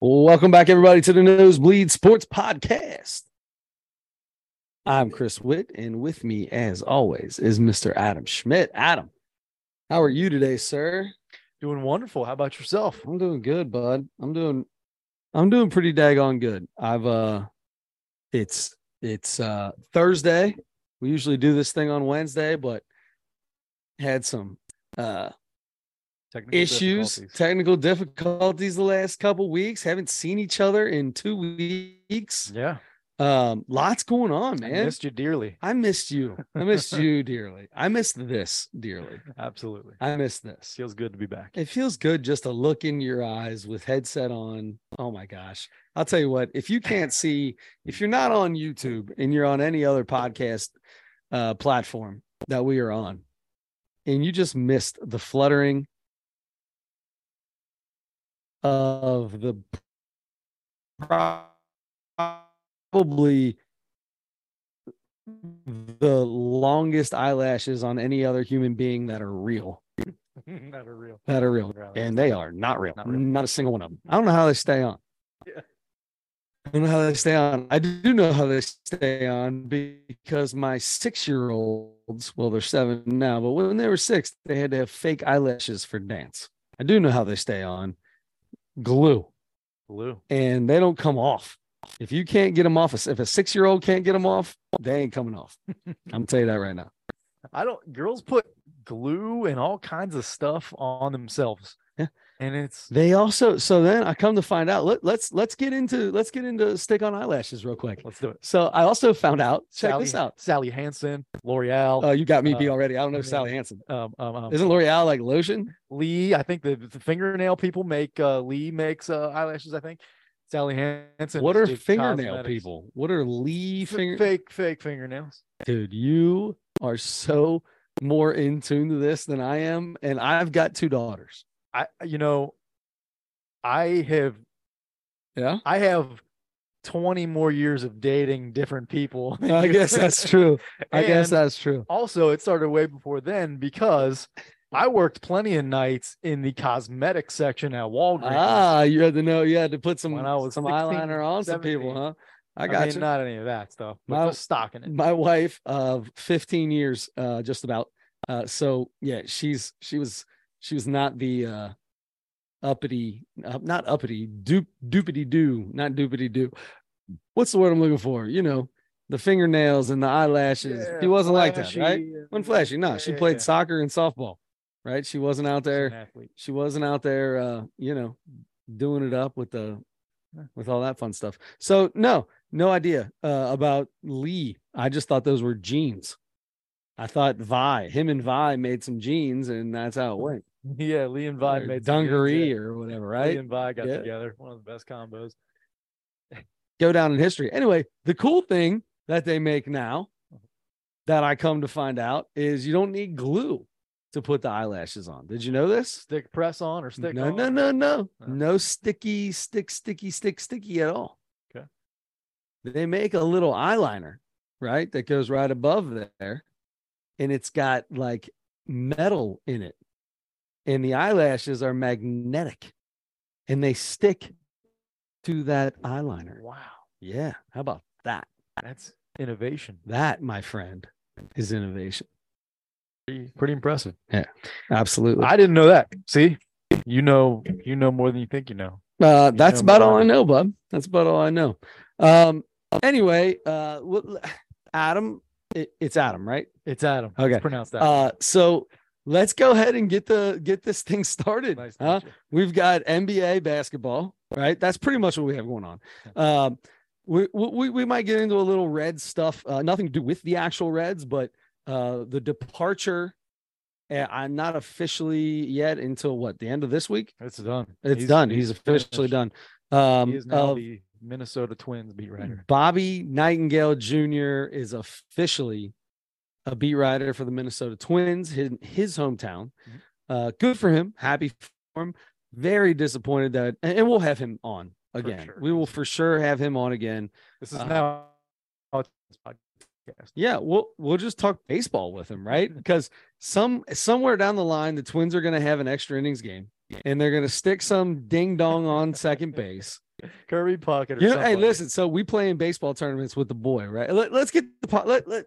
Welcome back, everybody, to the Nosebleed Sports Podcast. I'm Chris Witt, and with me, as always, is Mr. Adam Schmidt. Adam, how are you today, sir? Doing wonderful. How about yourself? I'm doing good, bud. I'm doing pretty daggone good. It's Thursday. We usually do this thing on Wednesday, but had some technical difficulties the last couple weeks. Haven't seen each other in 2 weeks. Yeah. Lots going on, man. I missed you dearly. I missed you dearly. I missed this dearly. Absolutely. I missed this. Feels good to be back. It feels good just to look in your eyes with headset on. Oh my gosh. I'll tell you what, if you can't see, if you're not on YouTube and you're on any other podcast platform that we are on, and you just missed the fluttering of the probably the longest eyelashes on any other human being that are real. that are real. And they are not real. Not a single one of them. I don't know how they stay on. Yeah. I don't know how they stay on. I do know how they stay on because my 6-year-olds, well, they're 7 now, but when they were 6, they had to have fake eyelashes for dance. I do know how they stay on. Glue. And they don't come off. If you can't get them off, if a 6-year-old can't get them off, they ain't coming off. I'm telling you that right now. Girls put glue and all kinds of stuff on themselves. Yeah. And then I come to find out, let's get into stick on eyelashes real quick. Let's do it. So I also found out, check this out. Sally Hansen, L'Oreal. Oh, you got me beat already. I don't know Sally Hansen. Isn't L'Oreal like lotion? Lee, I think the fingernail people make, Lee makes eyelashes, I think. Sally Hansen. What are fingernail cosmetics people? What are Lee fingernails? Fake fingernails. Dude, you are so more in tune to this than I am. And I've got 2 daughters. I have 20 more years of dating different people. I guess that's true. Also, it started way before then because I worked plenty of nights in the cosmetic section at Walgreens. Ah, you had to put some eyeliner on 17, some people, huh? I mean, not any of that stuff. But just stocking it. My wife of 15 years, just about. So yeah, she was not the doopity-doo. What's the word I'm looking for? You know, the fingernails and the eyelashes. Yeah, she wasn't flashy, like that, right? When flashy, no. Yeah, she played soccer and softball, right? She wasn't out there. She wasn't out there, doing it up with all that fun stuff. So no idea about Lee. I just thought those were jeans. I thought him and Vi made some jeans, and that's how it went. Yeah, Lee and Vi made dungaree or whatever, right? Lee and Vi got together. One of the best combos. Go down in history. Anyway, the cool thing that they make now that I come to find out is you don't need glue to put the eyelashes on. Did you know this? Stick press on or stick on? No. No sticky at all. Okay. They make a little eyeliner, right, that goes right above there, and it's got like metal in it. And the eyelashes are magnetic, and they stick to that eyeliner. Wow. Yeah. How about that? That's innovation. That, my friend, is innovation. Pretty impressive. Yeah, absolutely. I didn't know that. See, you know more than you think you know. That's about all I know, bub. That's about all I know. Anyway, Adam, it's Adam, right? It's Adam. Okay. It's pronounced that. So let's go ahead and get this thing started. Nice, huh? We've got NBA basketball, right? That's pretty much what we have going on. We might get into a little Reds stuff. Nothing to do with the actual Reds, but the departure. I'm not officially yet until what, the end of this week? It's done. He's done. He's officially finished. Done. He is now the Minnesota Twins beat writer. Bobby Nightingale Jr. is officially a beat writer for the Minnesota Twins, his hometown. Good for him. Happy for him. Very disappointed that, and we'll have him on again. Sure. We will for sure have him on again. This is now podcast. Yeah, we'll just talk baseball with him, right? Because somewhere down the line, the Twins are going to have an extra innings game, and they're going to stick some ding dong on second base, Kirby Puckett. Yeah. Hey, listen. So we play in baseball tournaments with the boy, right? Let's get the pot. Hold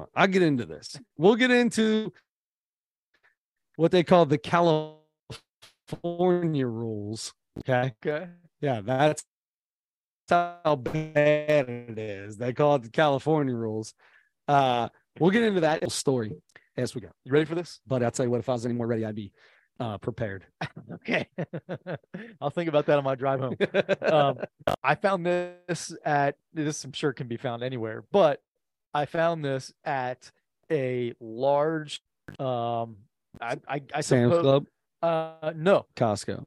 on. I'll get into this. We'll get into what they call the California rules. Okay. Okay. Yeah, that's how bad it is. They call it the California rules. We'll get into that story as we go. You ready for this? But I'll tell you what, if I was any more ready, I'd be prepared. Okay. I'll think about that on my drive home. I found this at this, I'm sure can be found anywhere, but I found this at a large, I Sam's suppose, Club? No, Costco.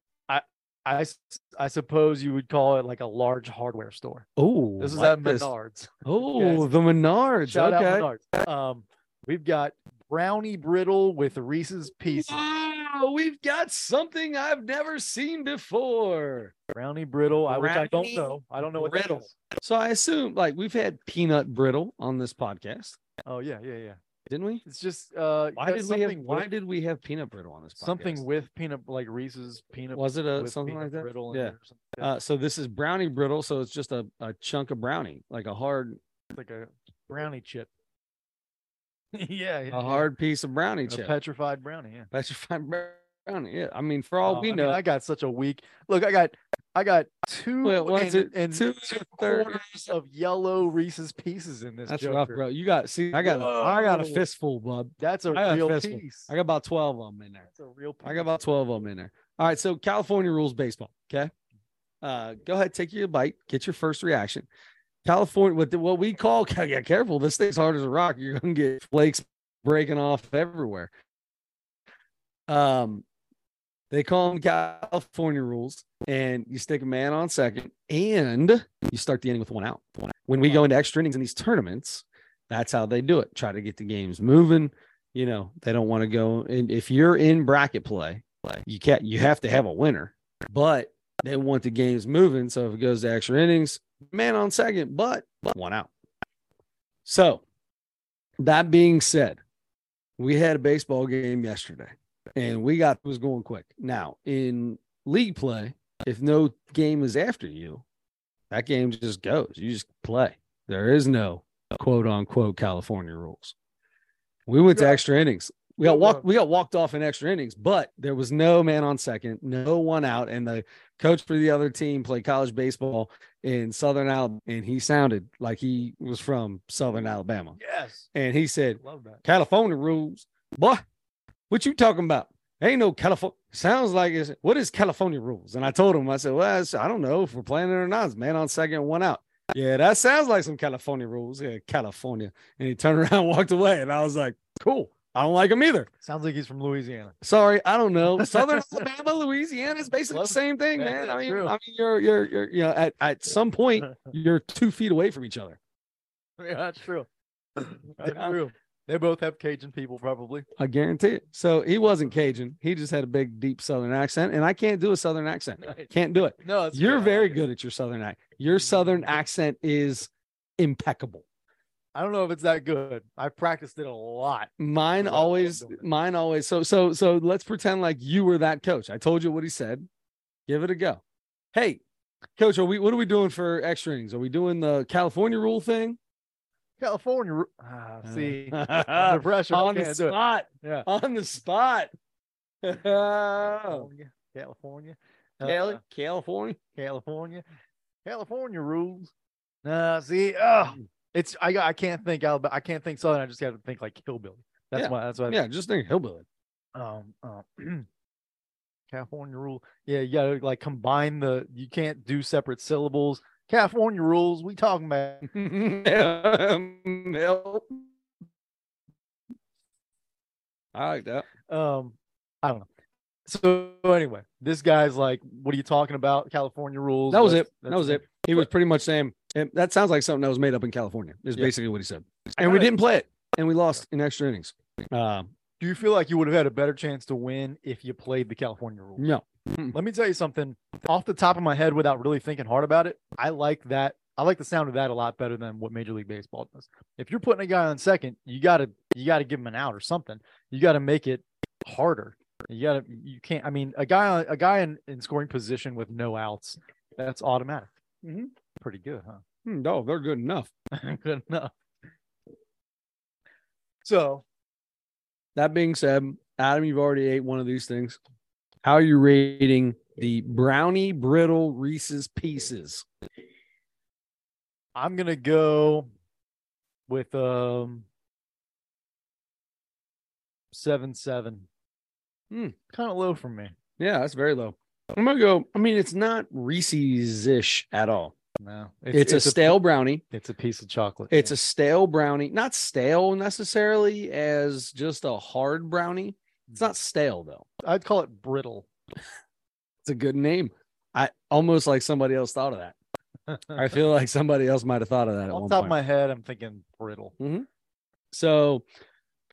I suppose you would call it like a large hardware store. Oh, this is like at Menards. Oh, the Menards. Shout out Menards. We've got brownie brittle with Reese's Pieces. Wow, we've got something I've never seen before. Brownie brittle, which I don't know. I don't know what that is. So I assume, like, we've had peanut brittle on this podcast. Oh yeah, yeah, yeah. Didn't we? It's just why did we have peanut brittle on this podcast? Something with peanut, like Reese's peanut. Was it something like that? Brittle, yeah. So this is brownie brittle. So it's just a chunk of brownie, like a hard, like a brownie chip. Yeah, yeah, a hard piece of brownie chip. A petrified brownie. Yeah, petrified brownie. Yeah. I mean, for all we know, I got such a weak look. I got two quarters of yellow Reese's Pieces in this. That's joker. Rough, bro. You got I got a fistful, bub. That's a real piece. I got about 12 of them in there. That's a real piece. I got about 12 of them in there. All right, so California rules baseball. Okay, go ahead, take your bite, get your first reaction. California, what we call, get careful, this thing's hard as a rock. You're gonna get flakes breaking off everywhere. They call them California rules, and you stick a man on second, and you start the inning with one out. When we go into extra innings in these tournaments, that's how they do it. Try to get the games moving. You know, they don't want to go. And if you're in bracket play, you have to have a winner, but they want the games moving. So if it goes to extra innings, man on second, but one out. So that being said, we had a baseball game yesterday. And it was going quick. Now, in league play, if no game is after you, that game just goes. You just play. There is no quote-unquote California rules. We went to extra innings. We got walked off in extra innings, but there was no man on second, no one out, and the coach for the other team played college baseball in Southern Alabama, and he sounded like he was from Southern Alabama. Yes. And he said, California rules, boy. What you talking about? Ain't no California. Sounds like it's, what is California rules? And I told him, I said, well, I don't know if we're playing it or not. It's man on second, one out. Yeah, that sounds like some California rules. Yeah, California. And he turned around and walked away. And I was like, cool. I don't like him either. Sounds like he's from Louisiana. Sorry, I don't know. Southern Alabama, Louisiana is basically the same thing, man. I mean, you're you know, at some point you're 2 feet away from each other. Yeah, that's true. That's true. They both have Cajun people, probably. I guarantee it. So he wasn't Cajun. He just had a big, deep Southern accent, and I can't do a Southern accent. Can't do it. No, you're very good at your Southern accent. Your Southern accent is impeccable. I don't know if it's that good. I've practiced it a lot. Mine always. So let's pretend like you were that coach. I told you what he said. Give it a go. Hey, coach, what are we doing for extra innings? Are we doing the California rule thing? California, see, the pressure on the spot. Yeah, on the spot. California rules. See, it's I can't think Alabama. I can't think Southern. I just got to think like hillbilly. That's why. Yeah, just think hillbilly. California rule. Yeah, you gotta like combine you can't do separate syllables. California rules, we talking about. I like that. I don't know. So anyway, this guy's like, what are you talking about? California rules. That was it. He was pretty much saying, that sounds like something that was made up in California is basically what he said. And we didn't play it. And we lost in extra innings. Do you feel like you would have had a better chance to win if you played the California rules? No. Let me tell you something off the top of my head without really thinking hard about it. I like that. I like the sound of that a lot better than what Major League Baseball does. If you're putting a guy on second, you gotta give him an out or something. You gotta make it harder. You can't. I mean, a guy in scoring position with no outs That's automatic. Mm-hmm. Pretty good, huh? No, they're good enough. Good enough. So, that being said, Adam, you've already ate one of these things. How are you rating the Brownie Brittle Reese's Pieces? I'm going to go with 7.7. Kind of low for me. Yeah, that's very low. I'm going to go, I mean, it's not Reese's-ish at all. No, it's a stale brownie. It's a piece of chocolate. It's a stale brownie. Not stale necessarily as just a hard brownie. It's not stale, though. I'd call it brittle. It's a good name. I almost like somebody else thought of that. I feel like somebody else might have thought of that. Off the top of my head, I'm thinking brittle. Mm-hmm. So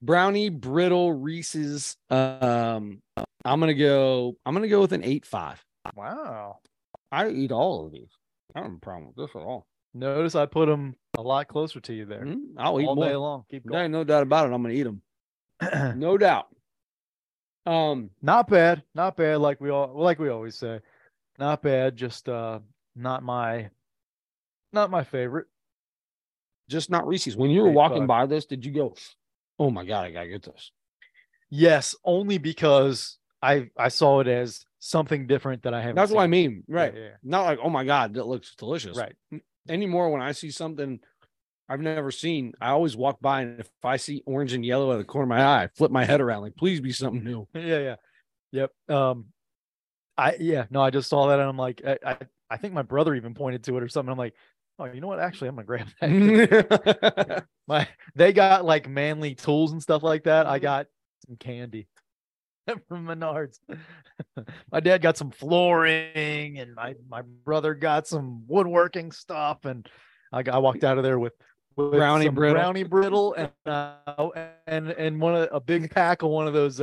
brownie brittle Reese's. I'm gonna go with an 8.5. Wow. I eat all of these. I don't have a problem with this at all. Notice I put them a lot closer to you there. Mm-hmm. I'll eat all more. Day long. Keep going. No doubt about it. I'm going to eat them. No doubt. Not bad. Not bad. Like we always say, not bad. Just not my favorite. Just not Reese's. When you were walking by this, did you go, "Oh my God, I got to get this"? Yes, only because I saw it as something different that I haven't. That's seen. What I mean, right? Yeah. Not like, oh my God, that looks delicious, right? Anymore, when I see something I've never seen, I always walk by, and if I see orange and yellow out of the corner of my eye, I flip my head around, like, please be something new. Yeah, yep. I just saw that, and I'm like, I think my brother even pointed to it or something. I'm like, oh, you know what? Actually, I'm gonna grab that. They got like manly tools and stuff like that. I got some candy from Menards. My dad got some flooring, and my brother got some woodworking stuff, and I walked out of there with brownie brittle and a big pack of one of those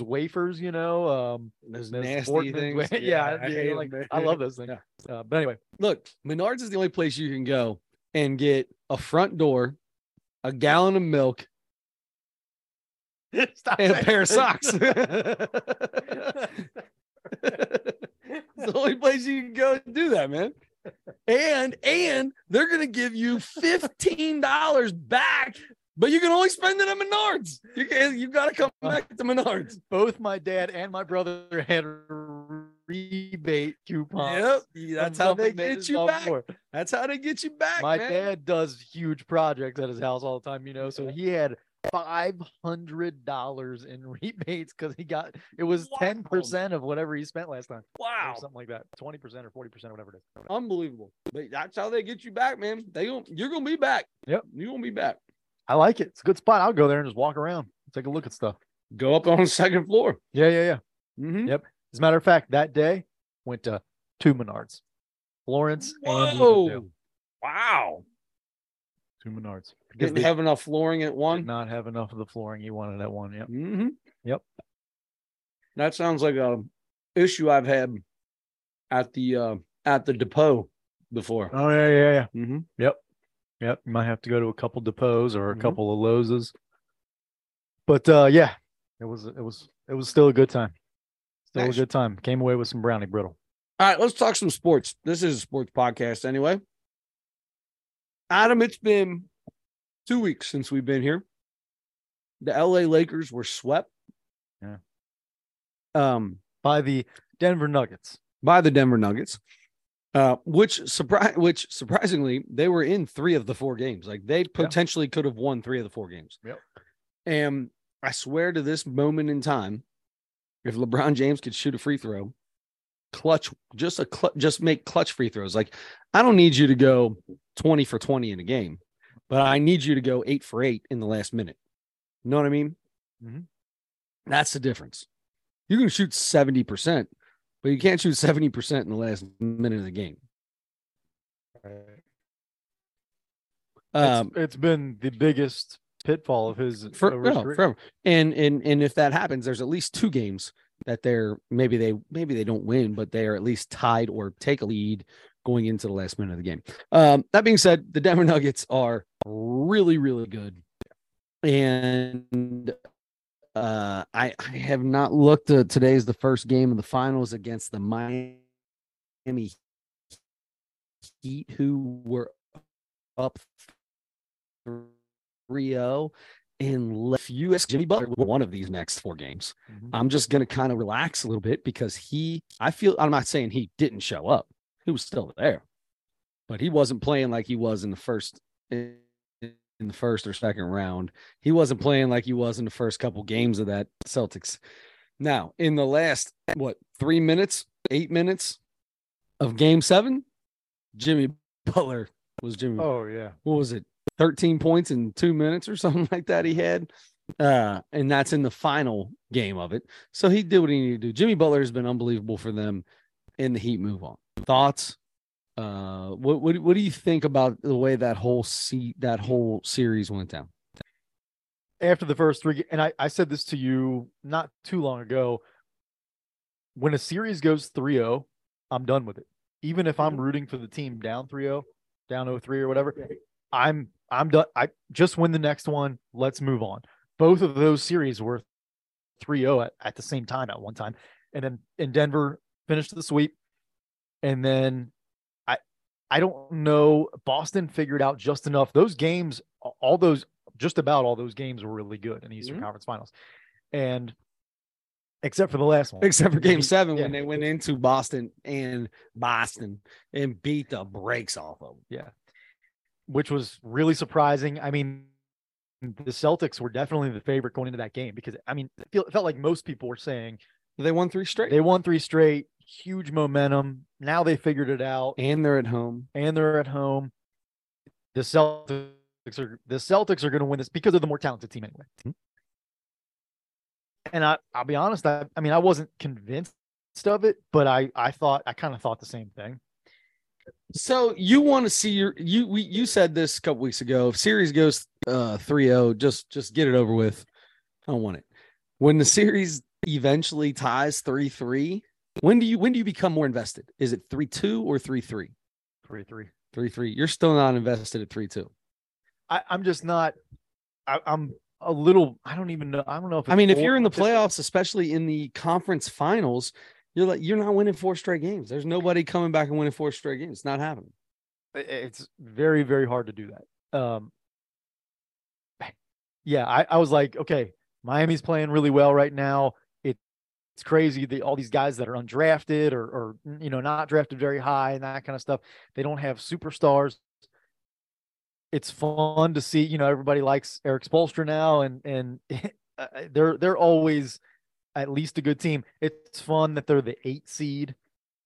wafers, you know, those nasty things. I love those things. Yeah. But anyway, look, Menards is the only place you can go and get a front door, a gallon of milk, and a pair of socks. It's the only place you can go and do that, man. And they're gonna give you $15 back, but you can only spend it at Menards. You gotta come back to Menards. Both my dad and my brother had rebate coupons. Yep, that's how they get you back. That's how they get you back. My dad does huge projects at his house all the time, you know. So he had $500 in rebates because it was 10% of whatever he spent last time. Wow, or something like that, 20% or 40%, whatever it is. Unbelievable, but that's how they get you back, man. You're gonna be back. Yep, you're gonna be back. I like it. It's a good spot. I'll go there and just walk around, take a look at stuff. Go up on the second floor. Yeah. Mm-hmm. Yep. As a matter of fact, that day went to two Menards, Florence. Whoa. And wow. Menards didn't have enough flooring at one. Did not have enough of the flooring you wanted at one. Yep. Mm-hmm. Yep. That sounds like a issue I've had at the depot before. Oh yeah. Mm-hmm. Yep. You might have to go to a couple depots or a couple of Lowe's. But it was still a good time. Still a good time. Came away with some brownie brittle. All right, let's talk some sports. This is a sports podcast anyway. Adam, it's been 2 weeks since we've been here. The LA Lakers were swept. Yeah. By the Denver Nuggets. Which surprisingly, they were in 3 of the 4 games. Like, they potentially could have won 3 of the 4 games. Yep. And I swear to this moment in time, if LeBron James could shoot a free throw, make clutch free throws. Like, I don't need you to go 20 for 20 in a game, but I need you to go 8 for 8 in the last minute. You know what I mean? Mm-hmm. That's the difference. You can shoot 70%, but you can't shoot 70% in the last minute of the game. It's been the biggest pitfall of his forever. And if that happens, there's at least 2 games that they're maybe they don't win, but they are at least tied or take a lead going into the last minute of the game. That being said, the Denver Nuggets are really, really good. And I have not looked at today's the first game of the finals against the Miami Heat, who were up 3-0, unless you ask Jimmy Butler one of these next four games. Mm-hmm. I'm just going to kind of relax a little bit because I'm not saying he didn't show up. He was still there, but he wasn't playing like he was in the first or second round. He wasn't playing like he was in the first couple games of that Celtics. Now, in the last, 8 minutes of game 7, Jimmy Butler was Jimmy. Oh, yeah. What was it? 13 points in 2 minutes or something like that he had. And that's in the final game of it. So he did what he needed to do. Jimmy Butler has been unbelievable for them, and the Heat move on. Thoughts? What do you think about the way that whole series went down? After the first three, and I said this to you not too long ago, when a series goes 3-0, I'm done with it. Even if I'm rooting for the team down 3-0, down 0-3 or whatever, I'm done. I just win the next one. Let's move on. Both of those series were 3-0 at the same time at one time. And then in Denver finished the sweep. And then I don't know. Boston figured out just enough. Those games, all those games were really good in the Eastern Conference Finals. And except for the last one. Except for game 7 when they went into Boston and beat the brakes off of them. Yeah. Which was really surprising. I mean, the Celtics were definitely the favorite going into that game because, I mean, it felt like most people were saying. They won 3 straight. They won 3 straight. Huge momentum. Now they figured it out. And they're at home. The Celtics are going to win this because they're the more talented team anyway. And I'll be honest. I mean, I wasn't convinced of it, but I kind of thought the same thing. So you want to see you said this a couple weeks ago. If series goes 3-0, just get it over with. I don't want it. When the series eventually ties 3-3, when do you become more invested? Is it 3-2 or 3-3? 3-3. 3-3. You're still not invested at 3-2. I'm just not. I'm a little. I don't even know. I don't know if. I mean, if you're in the playoffs, especially in the conference finals, you're not winning 4 straight games. There's nobody coming back and winning 4 straight games. It's not happening. It's very, very hard to do that. I was like, okay, Miami's playing really well right now. It's crazy. All these guys that are undrafted or not drafted very high and that kind of stuff. They don't have superstars. It's fun to see. Everybody likes Eric Spoelstra now, and they're always at least a good team. It's fun that they're the 8 seed.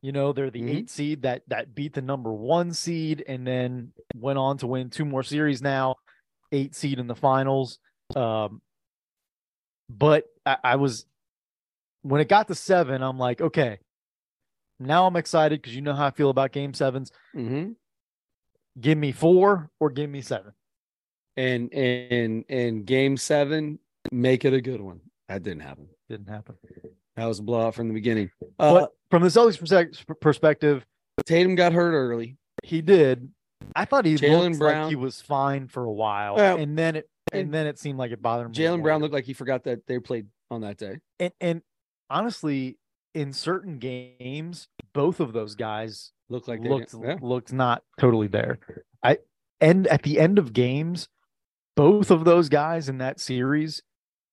They're the 8 seed that beat the number 1 seed and then went on to win 2 more series. Now 8 seed in the finals. But I was. When it got to 7, I'm like, okay, now I'm excited because you know how I feel about game 7s. Mm-hmm. Give me 4 or give me 7. And game 7, make it a good one. That didn't happen. That was a blowout from the beginning. But from the Celtics' perspective, Tatum got hurt early. He did. I thought Jaylen Brown, like he was fine for a while, and then it seemed like it bothered him. Jaylen Brown looked like he forgot that they played on that day, and. Honestly, in certain games, both of those guys looked not totally there. And at the end of games, both of those guys in that series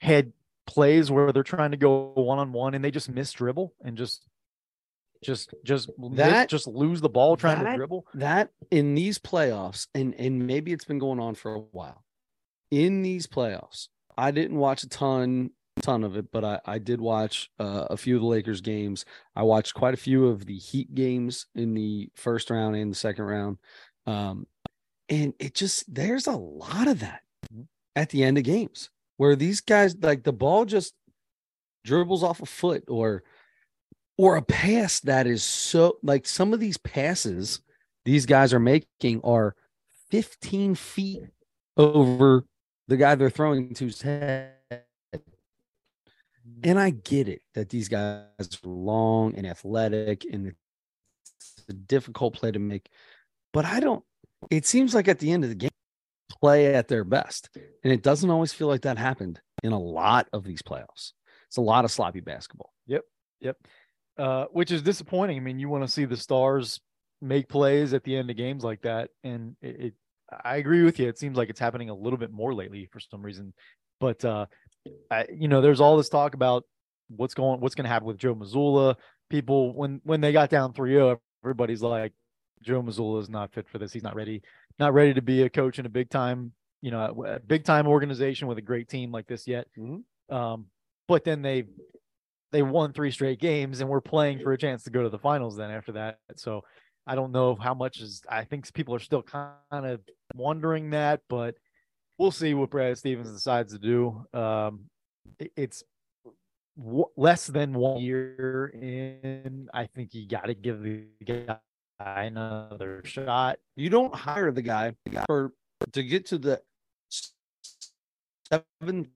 had plays where they're trying to go one-on-one and they just miss dribble and just lose the ball trying to dribble. That in these playoffs, and maybe it's been going on for a while. In these playoffs, I didn't watch a ton of it, but I did watch a few of the Lakers games. I watched quite a few of the Heat games in the first round and the second round. And it just, there's a lot of that at the end of games where these guys, like the ball just dribbles off a foot or a pass that is so, like some of these passes these guys are making are 15 feet over the guy they're throwing to's head. And I get it that these guys are long and athletic and it's a difficult play to make, but it seems like at the end of the game, play at their best. And it doesn't always feel like that happened in a lot of these playoffs. It's a lot of sloppy basketball. Yep. Which is disappointing. I mean, you want to see the stars make plays at the end of games like that. And it I agree with you. It seems like it's happening a little bit more lately for some reason. But, there's all this talk about what's going to happen with Joe Mazzulla. People, when they got down 3-0, everybody's like, Joe Mazzulla is not fit for this. He's not ready to be a coach in a big time organization with a great team like this yet. Mm-hmm. But then they won 3 straight games and we're playing for a chance to go to the finals then after that. So I don't know how much I think people are still kind of wondering that, but we'll see what Brad Stevens decides to do. It's less than 1 year in. I think you got to give the guy another shot. You don't hire the guy to get to the 7th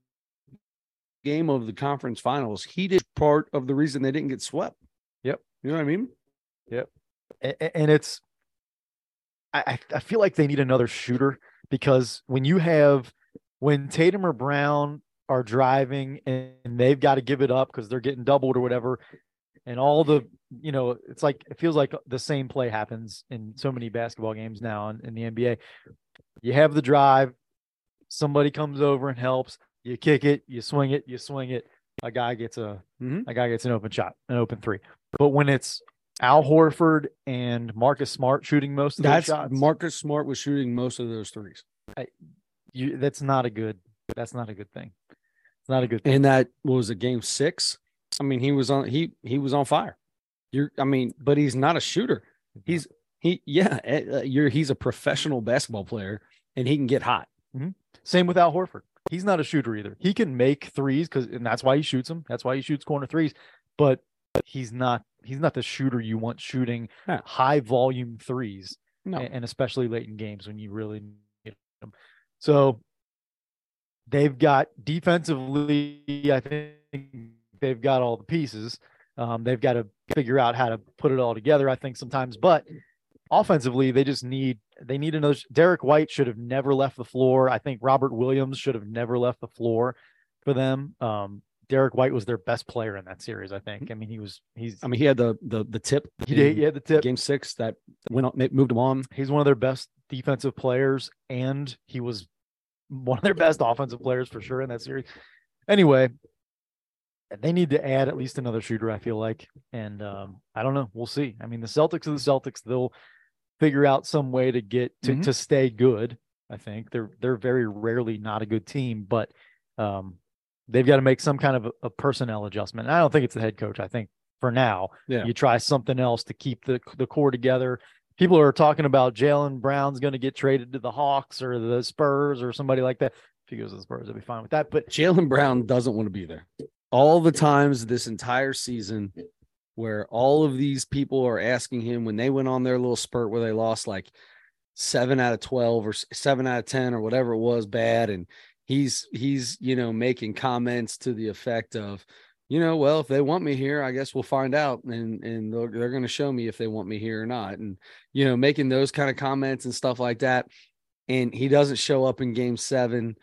game of the conference finals. He did part of the reason they didn't get swept. Yep. You know what I mean? Yep. And it's – I feel like they need another shooter, because when Tatum or Brown are driving and they've got to give it up because they're getting doubled or whatever, and all the – it's like – it feels like the same play happens in so many basketball games now in the NBA. You have the drive. Somebody comes over and helps. You kick it. You swing it. A guy gets an open shot, an open three. But when it's – Al Horford and Marcus Smart shooting most of those shots. Marcus Smart was shooting most of those threes. That's not a good thing. It's not a good thing. And that was a game 6. I mean, he was on fire. But he's not a shooter. He's a professional basketball player and he can get hot. Mm-hmm. Same with Al Horford. He's not a shooter either. He can make threes and that's why he shoots them. That's why he shoots corner threes, but he's not the shooter you want shooting high volume threes, and especially late in games when you really need them. So they've got defensively, I think they've got all the pieces. They've got to figure out how to put it all together, I think, sometimes, but offensively they need another. Derek White should have never left the floor. I think Robert Williams should have never left the floor for them. Derek White was their best player in that series, I think. I mean, he had the tip. He had the tip. Game 6 that went on, moved him on. He's one of their best defensive players, and he was one of their best offensive players for sure in that series. Anyway, they need to add at least another shooter, I feel like. And I don't know. We'll see. I mean, the Celtics are the Celtics. They'll figure out some way to get to stay good, I think. They're very rarely not a good team, but they've got to make some kind of a personnel adjustment. And I don't think it's the head coach. I think for now, you try something else to keep the core together. People are talking about Jaylen Brown's going to get traded to the Hawks or the Spurs or somebody like that. If he goes to the Spurs, I'll be fine with that. But Jaylen Brown doesn't want to be there. All the times this entire season where all of these people are asking him, when they went on their little spurt where they lost like 7 out of 12 or 7 out of 10 or whatever it was bad, and He's making comments to the effect of, well, if they want me here, I guess we'll find out. And they're going to show me if they want me here or not. And, making those kind of comments and stuff like that. And he doesn't show up in game 7.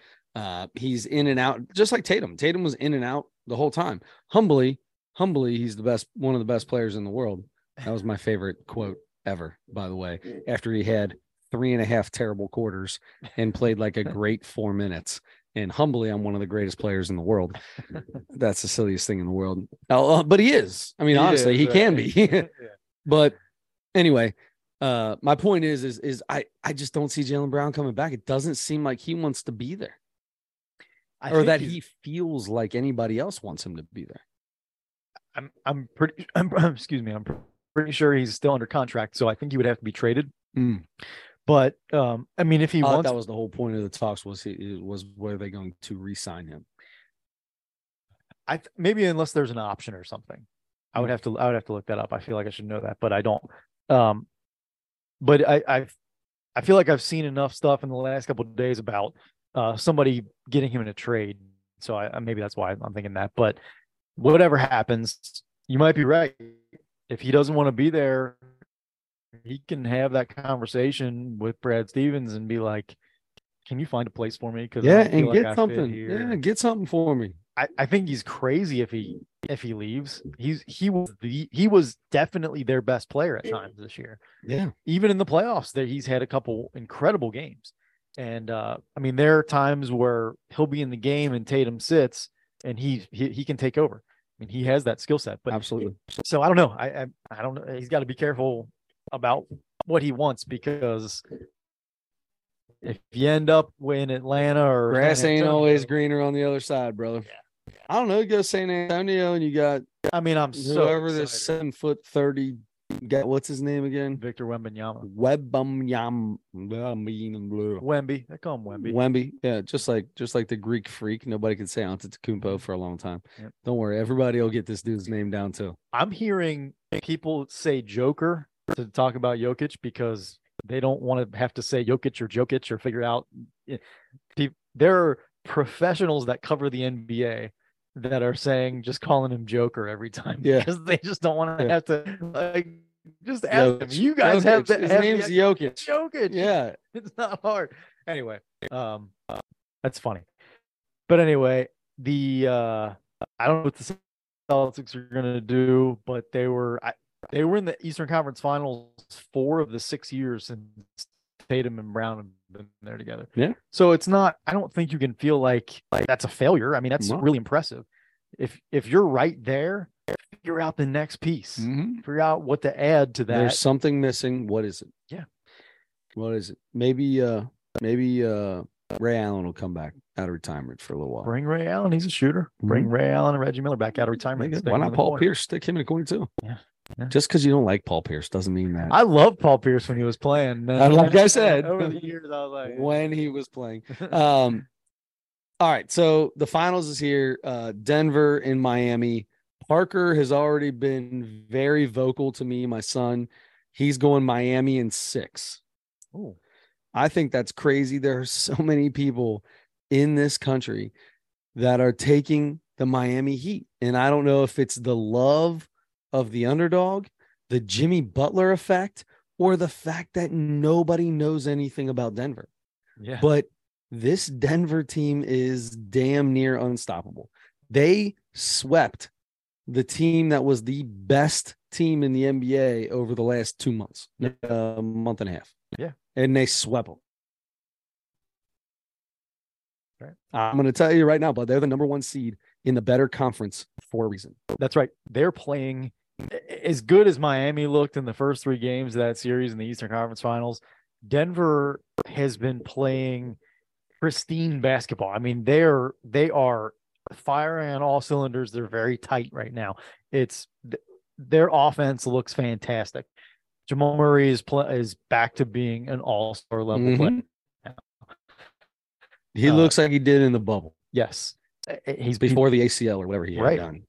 He's in and out, just like Tatum. Tatum was in and out the whole time. Humbly, he's one of the best players in the world. That was my favorite quote ever, by the way, after he had 3.5 terrible quarters and played like a great 4 minutes. And humbly, I'm one of the greatest players in the world. That's the silliest thing in the world. But he is. I mean, honestly, he can be. Yeah. But anyway, my point is I just don't see Jaylen Brown coming back. It doesn't seem like he wants to be there. Or that he feels like anybody else wants him to be there. I'm pretty sure he's still under contract. So I think he would have to be traded. Mm. But if he wants, that was the whole point of the talks was were they going to re-sign him? Maybe unless there's an option or something, I would have to look that up. I feel like I should know that, but I don't. But I feel like I've seen enough stuff in the last couple of days about somebody getting him in a trade, so maybe that's why I'm thinking that. But whatever happens, you might be right. If he doesn't want to be there, he can have that conversation with Brad Stevens and be like, can you find a place for me? Because I feel like I fit here. Get something for me. I think he's crazy if he if he leaves. He was definitely their best player at times this year. Yeah, even in the playoffs, that he's had a couple incredible games. And I mean, there are times where he'll be in the game and Tatum sits, and he can take over. I mean, he has that skill set. But absolutely. So I don't know. I don't know. He's got to be careful about what he wants, because if you end up in Atlanta or grass ain't always greener on the other side, brother. Yeah. I don't know. You go San Antonio and you got, I mean, I'm so whoever this 7'30" guy, what's his name again? Victor Wembanyama. Wemby. They call him Wemby. Wemby. Yeah, just like the Greek freak. Nobody could say Antetokounmpo for a long time. Yep. Don't worry, everybody will get this dude's name down too. I'm hearing people say Joker to talk about Jokic because they don't want to have to say Jokic or figure out. There are professionals that cover the NBA that are saying just calling him Joker every time because they just don't want to have to like just ask him. You guys Jokic. Have that. His name's Jokic. Jokic. Yeah, it's not hard. Anyway, that's funny. But anyway, I don't know what the Celtics are gonna do, but they were in the Eastern Conference Finals 4 of the 6 years since Tatum and Brown have been there together. Yeah. So it's not, I don't think you can feel like that's a failure. I mean, that's really impressive. If you're right there, figure out the next piece. Mm-hmm. Figure out what to add to that. There's something missing. What is it? Yeah. What is it? Maybe Ray Allen will come back out of retirement for a little while. Bring Ray Allen. He's a shooter. Mm-hmm. Bring Ray Allen and Reggie Miller back out of retirement. Why not Paul Pierce? Stick him in the corner too. Yeah. Yeah. Just because you don't like Paul Pierce doesn't mean that. I love Paul Pierce when he was playing. Man. Like I said, over the years, I was like, when he was playing. All right, so the finals is here. Denver and Miami. Parker has already been very vocal to me, my son. He's going Miami in 6. Ooh. I think that's crazy. There are so many people in this country that are taking the Miami Heat, and I don't know if it's the love of the underdog, the Jimmy Butler effect, or the fact that nobody knows anything about Denver. Yeah. But this Denver team is damn near unstoppable. They swept the team that was the best team in the NBA over the last 2 months, a month and a half. Yeah. And they swept them. Right. I'm going to tell you right now, but they're the number 1 seed in the better conference for a reason. That's right. They're playing as good as Miami looked in the first 3 games of that series in the Eastern Conference Finals. Denver has been playing pristine basketball. I mean, they are firing on all cylinders. They're very tight right now. Their offense looks fantastic. Jamal Murray is back to being an all-star level player now. He looks like he did in the bubble. Yes. He's before the ACL or whatever he had done.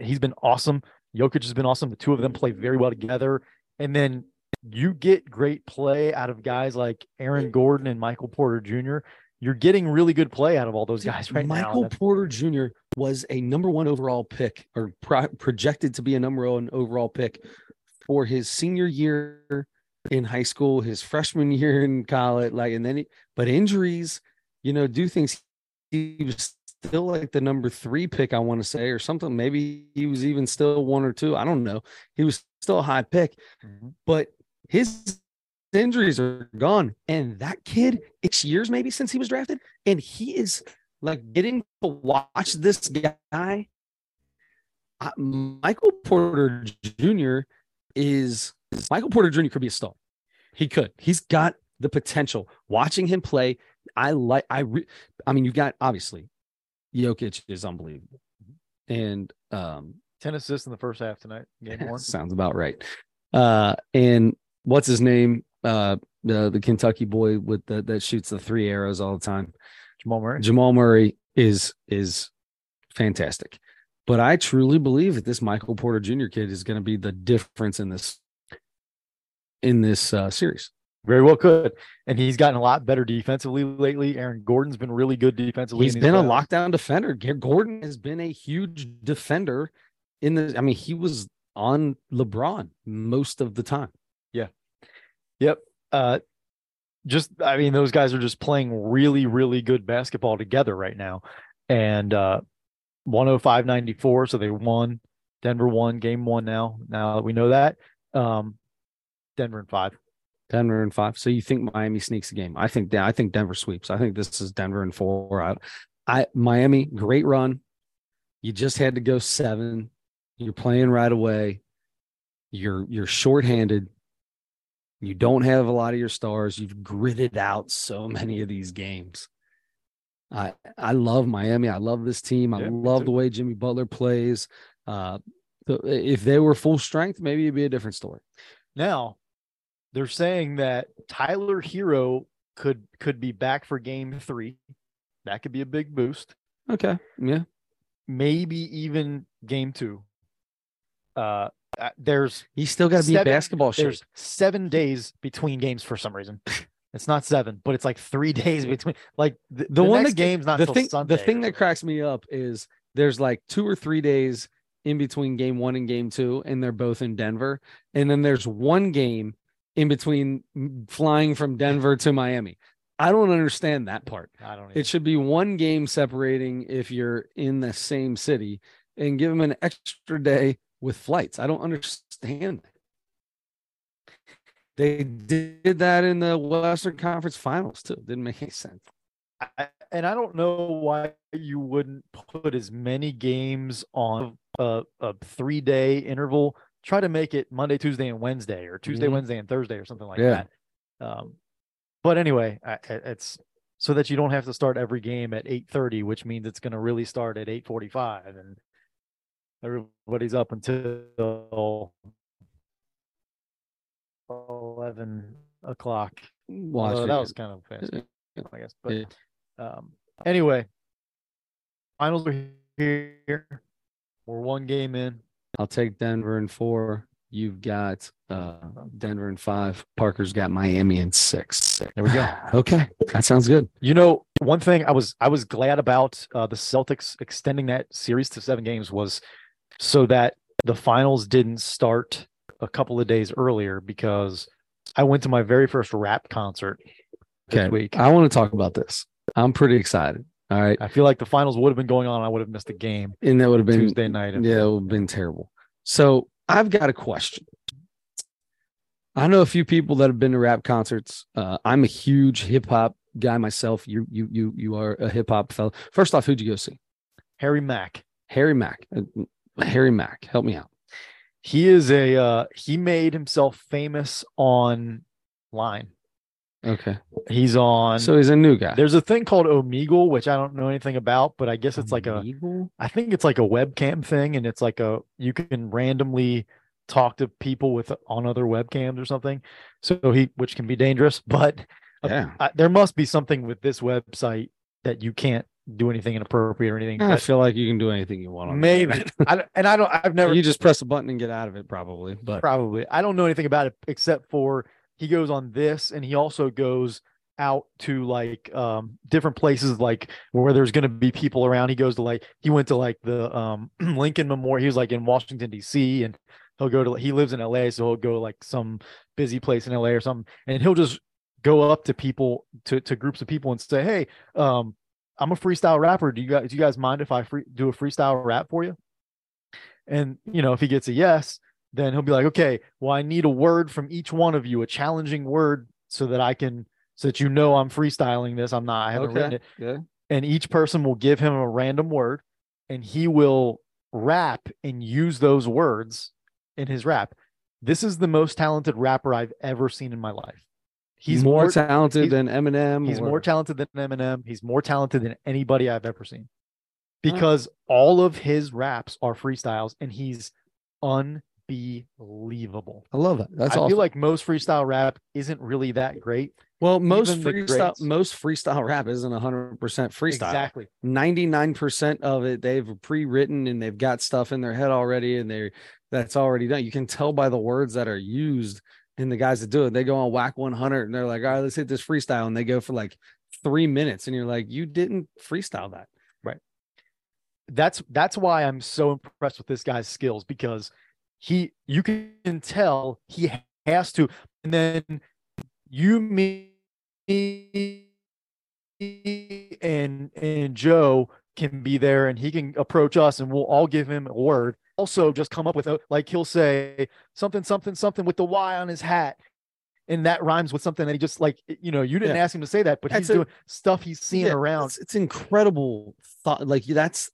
He's been awesome. Jokic has been awesome. The two of them play very well together. And then you get great play out of guys like Aaron Gordon and Michael Porter Jr. You're getting really good play out of all those guys right now. Michael Porter Jr. was a number 1 overall pick, or projected to be a number 1 overall pick for his senior year in high school, his freshman year in college. But injuries, do things. He was still like the number 3 pick, I want to say, or something. Maybe he was even still 1 or 2. I don't know. He was still a high pick, but his injuries are gone. And that kid, it's years maybe since he was drafted, and he is like getting to watch this guy. Michael Porter Jr. could be a star. He could. He's got the potential. Watching him play, you've got, obviously, Jokic is unbelievable. And 10 assists in the first half tonight. Game 1. Sounds about right. And what's his name? The Kentucky boy with that shoots the 3 arrows all the time. Jamal Murray. Jamal Murray is fantastic. But I truly believe that this Michael Porter Jr. kid is going to be the difference in this series. Very well could. And he's gotten a lot better defensively lately. Aaron Gordon's been really good defensively. He's been a lockdown defender. Gordon has been a huge defender he was on LeBron most of the time. Yeah. Yep. Those guys are just playing really, really good basketball together right now. And 105-94, so they won. Denver won game one now that we know that. Denver in five. So you think Miami sneaks the game? I think Denver sweeps. I think this is Denver in four. Miami, great run. You just had to go seven. You're playing right away. You're shorthanded. You don't have a lot of your stars. You've gritted out so many of these games. I love Miami. I love this team. I love the way Jimmy Butler plays. So if they were full strength, maybe it'd be a different story. Now, they're saying that Tyler Hero could be back for game three. That could be a big boost. Okay. Yeah. Maybe even game two. He's still got to be in basketball shape. There's 7 days between games for some reason. It's not seven, but it's like 3 days between. Like the one next game's not until Sunday. The thing that cracks me up is there's like 2 or 3 days in between game one and game two, and they're both in Denver. And then there's one game in between flying from Denver to Miami. I don't understand that part. I don't either. It should be one game separating if you're in the same city, and give them an extra day with flights. I don't understand that. They did that in the Western Conference Finals too. Didn't make any sense. I don't know why you wouldn't put as many games on a 3 day interval. Try to make it Monday, Tuesday, and Wednesday, or Tuesday, Wednesday, and Thursday, or something like that. But anyway, it's so that you don't have to start every game at 8:30, which means it's going to really start at 8:45, and everybody's up until 11 o'clock. Well, that was kind of fast, I guess. But anyway, finals are here. We're one game in. I'll take Denver in four. You've got Denver in five. Parker's got Miami in six. There we go. Okay, that sounds good. You know, one thing I was glad about the Celtics extending that series to 7 games was so that the finals didn't start a couple of days earlier, because I went to my very first rap concert this week. I want to talk about this. I'm pretty excited. All right. I feel like the finals would have been going on. I would have missed a game. And that would have been Tuesday night. It would have been terrible. So I've got a question. I know a few people that have been to rap concerts. I'm a huge hip hop guy myself. You are a hip hop fellow. First off, who'd you go see? Harry Mack. Help me out. He is he made himself famous online. Okay. So he's a new guy. There's a thing called Omegle, which I don't know anything about, but I guess it's I think it's like a webcam thing, and it's like you can randomly talk to people on other webcams or something. So which can be dangerous, but there must be something with this website that you can't do anything inappropriate or anything. I feel like you can do anything you want on maybe. I've never. You just press a button and get out of it, probably. But I don't know anything about it except for. He goes on this, and he also goes out to like different places, like where there's going to be people around. He went to like the Lincoln Memorial. He was like in Washington D.C., and he lives in L.A., so he'll go like some busy place in L.A. or something, and he'll just go up to people, to groups of people, and say, "Hey, I'm a freestyle rapper. Do you guys mind if I do a freestyle rap for you?" And you know, if he gets a yes, then he'll be like, "Okay, well, I need a word from each one of you, a challenging word, so that you know I'm freestyling this. I haven't written it." Yeah. And each person will give him a random word, and he will rap and use those words in his rap. This is the most talented rapper I've ever seen in my life. He's more talented than Eminem. He's more talented than Eminem. He's more talented than anybody I've ever seen, because all of his raps are freestyles, and he's unbelievable. I love that. That's awesome. I feel like most freestyle rap isn't really that great. Well, most freestyle rap isn't 100% freestyle. Exactly. 99% of it they've pre-written, and they've got stuff in their head already, and that's already done. You can tell by the words that are used, and the guys that do it, they go on Whack 100 and they're like, "All right, let's hit this freestyle," and they go for like 3 minutes, and you're like, "You didn't freestyle that." Right. That's why I'm so impressed with this guy's skills, because you can tell he has to. And then you, me, and Joe can be there and he can approach us and we'll all give him a word. Also just come up with a, like he'll say something, something, something with the Y on his hat. And that rhymes with something that he just like, you know, you didn't ask him to say that, but that's he's doing stuff he's seeing around. It's incredible thought. Like that's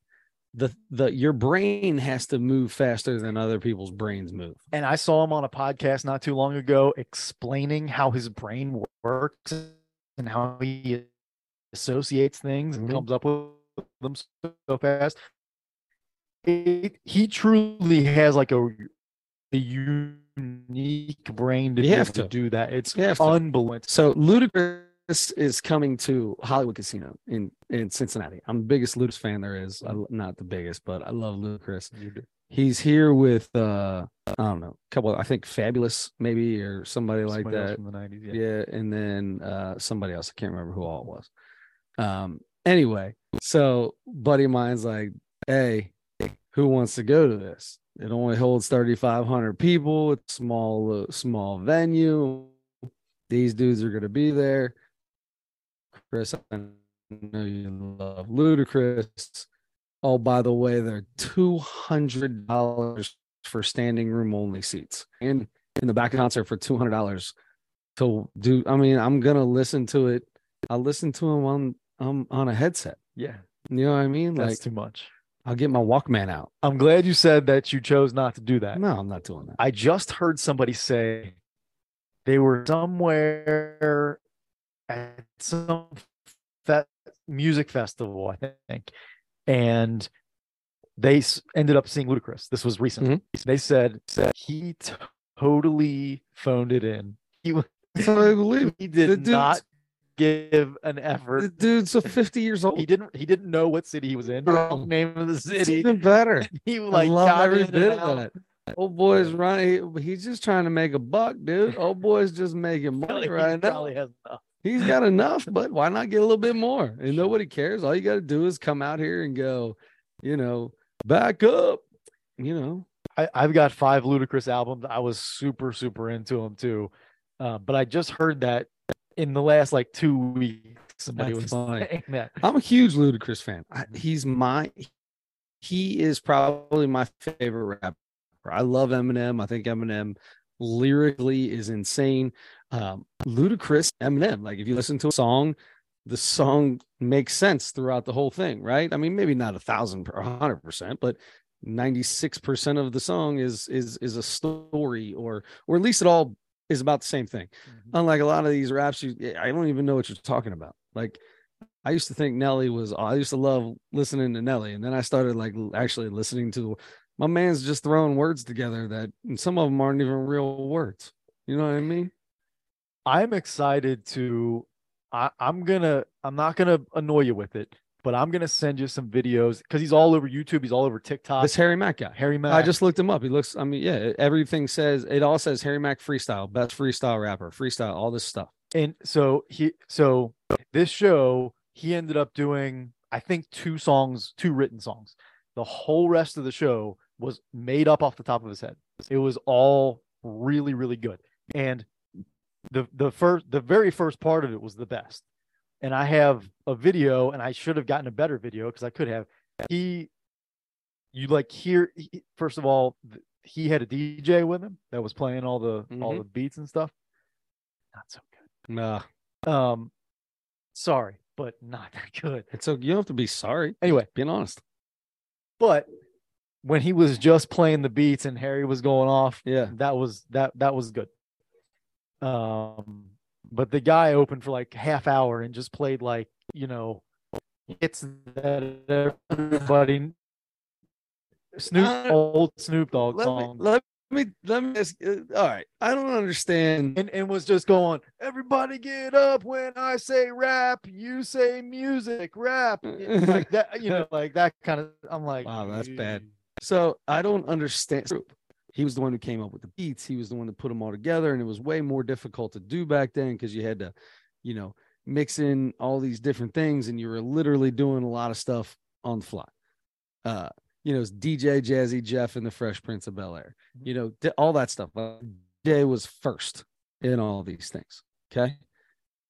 the, your brain has to move faster than other people's brains move. And I saw him on a podcast not too long ago, explaining how his brain works and how he associates things and comes up with them so fast. He truly has like a unique brain to be able to do that. It's unbelievable. So Ludacris is coming to Hollywood Casino in Cincinnati. I'm the biggest Ludacris fan there is. I'm not the biggest, but I love Ludacris. He's here with I don't know, a couple. I think Fabulous maybe or somebody like that from the 90s. Yeah, and then somebody else. I can't remember who all it was. Anyway, so buddy of mine's like, hey, who wants to go to this? It only holds 3,500 people. It's small venue. These dudes are going to be there. Chris, I know you love Ludacris. Oh, by the way, they're $200 for standing room only seats. And in the back concert for $200 to do. I mean, I'm going to listen to it. I listen to him on a headset. Yeah. You know what I mean? That's like, too much. I'll get my Walkman out. I'm glad you said that you chose not to do that. No, I'm not doing that. I just heard somebody say they were somewhere at some music festival, I think, and they ended up seeing Ludacris. This was recent. They said he totally phoned it in. He did not give an effort. The dude's 50 years old. He didn't know what city he was in. Wrong name of the city. It's even better. He like I love every bit of it. Old boy's running. He's just trying to make a buck, dude. Old boy's just making money right now. He's got enough, but why not get a little bit more? And nobody cares. All you got to do is come out here and go, you know, back up. You know, I've got 5 Ludacris albums. I was super into them too, but I just heard that. In the last 2 weeks, somebody was saying that. I'm a huge Ludacris fan. He is probably my favorite rapper. I love Eminem. I think Eminem lyrically is insane. Ludacris, Eminem. Like if you listen to a song, the song makes sense throughout the whole thing, right? I mean, maybe not 100%, but 96% of the song is a story, or at least it all is about the same thing. Unlike a lot of these raps, I don't even know what you're talking about. Like I used to think Nelly was, I used to love listening to Nelly. And then I started actually listening to, my man's just throwing words together that, and some of them aren't even real words. You know what I mean? I'm excited to, I'm not going to annoy you with it, but I'm going to send you some videos because he's all over YouTube. He's all over TikTok. This Harry Mack guy. Harry Mack. I just looked him up. He looks, I mean, yeah, everything says, it all says Harry Mack freestyle, best freestyle rapper, freestyle, all this stuff. And so this show, he ended up doing, I think 2 written songs. The whole rest of the show was made up off the top of his head. It was all really, really good. And the very first part of it was the best. And I have a video, and I should have gotten a better video because I could have. First of all, he had a DJ with him that was playing all the beats and stuff. Not so good. Nah. Sorry, but not that good. And so you don't have to be sorry. Anyway, being honest. But when he was just playing the beats and Harry was going off, that was good. But the guy opened for half hour and just played hits that everybody old Snoop Dogg song. Let me ask. All right, I don't understand. And was just going. Everybody get up when I say rap. You say music rap. It's like that. That kind of. I'm like, wow, that's bad. So I don't understand. He was the one who came up with the beats. He was the one that put them all together. And it was way more difficult to do back then because you had to, mix in all these different things. And you were literally doing a lot of stuff on the fly. It's DJ Jazzy Jeff and the Fresh Prince of Bel-Air. All that stuff. DJ was first in all these things. Okay.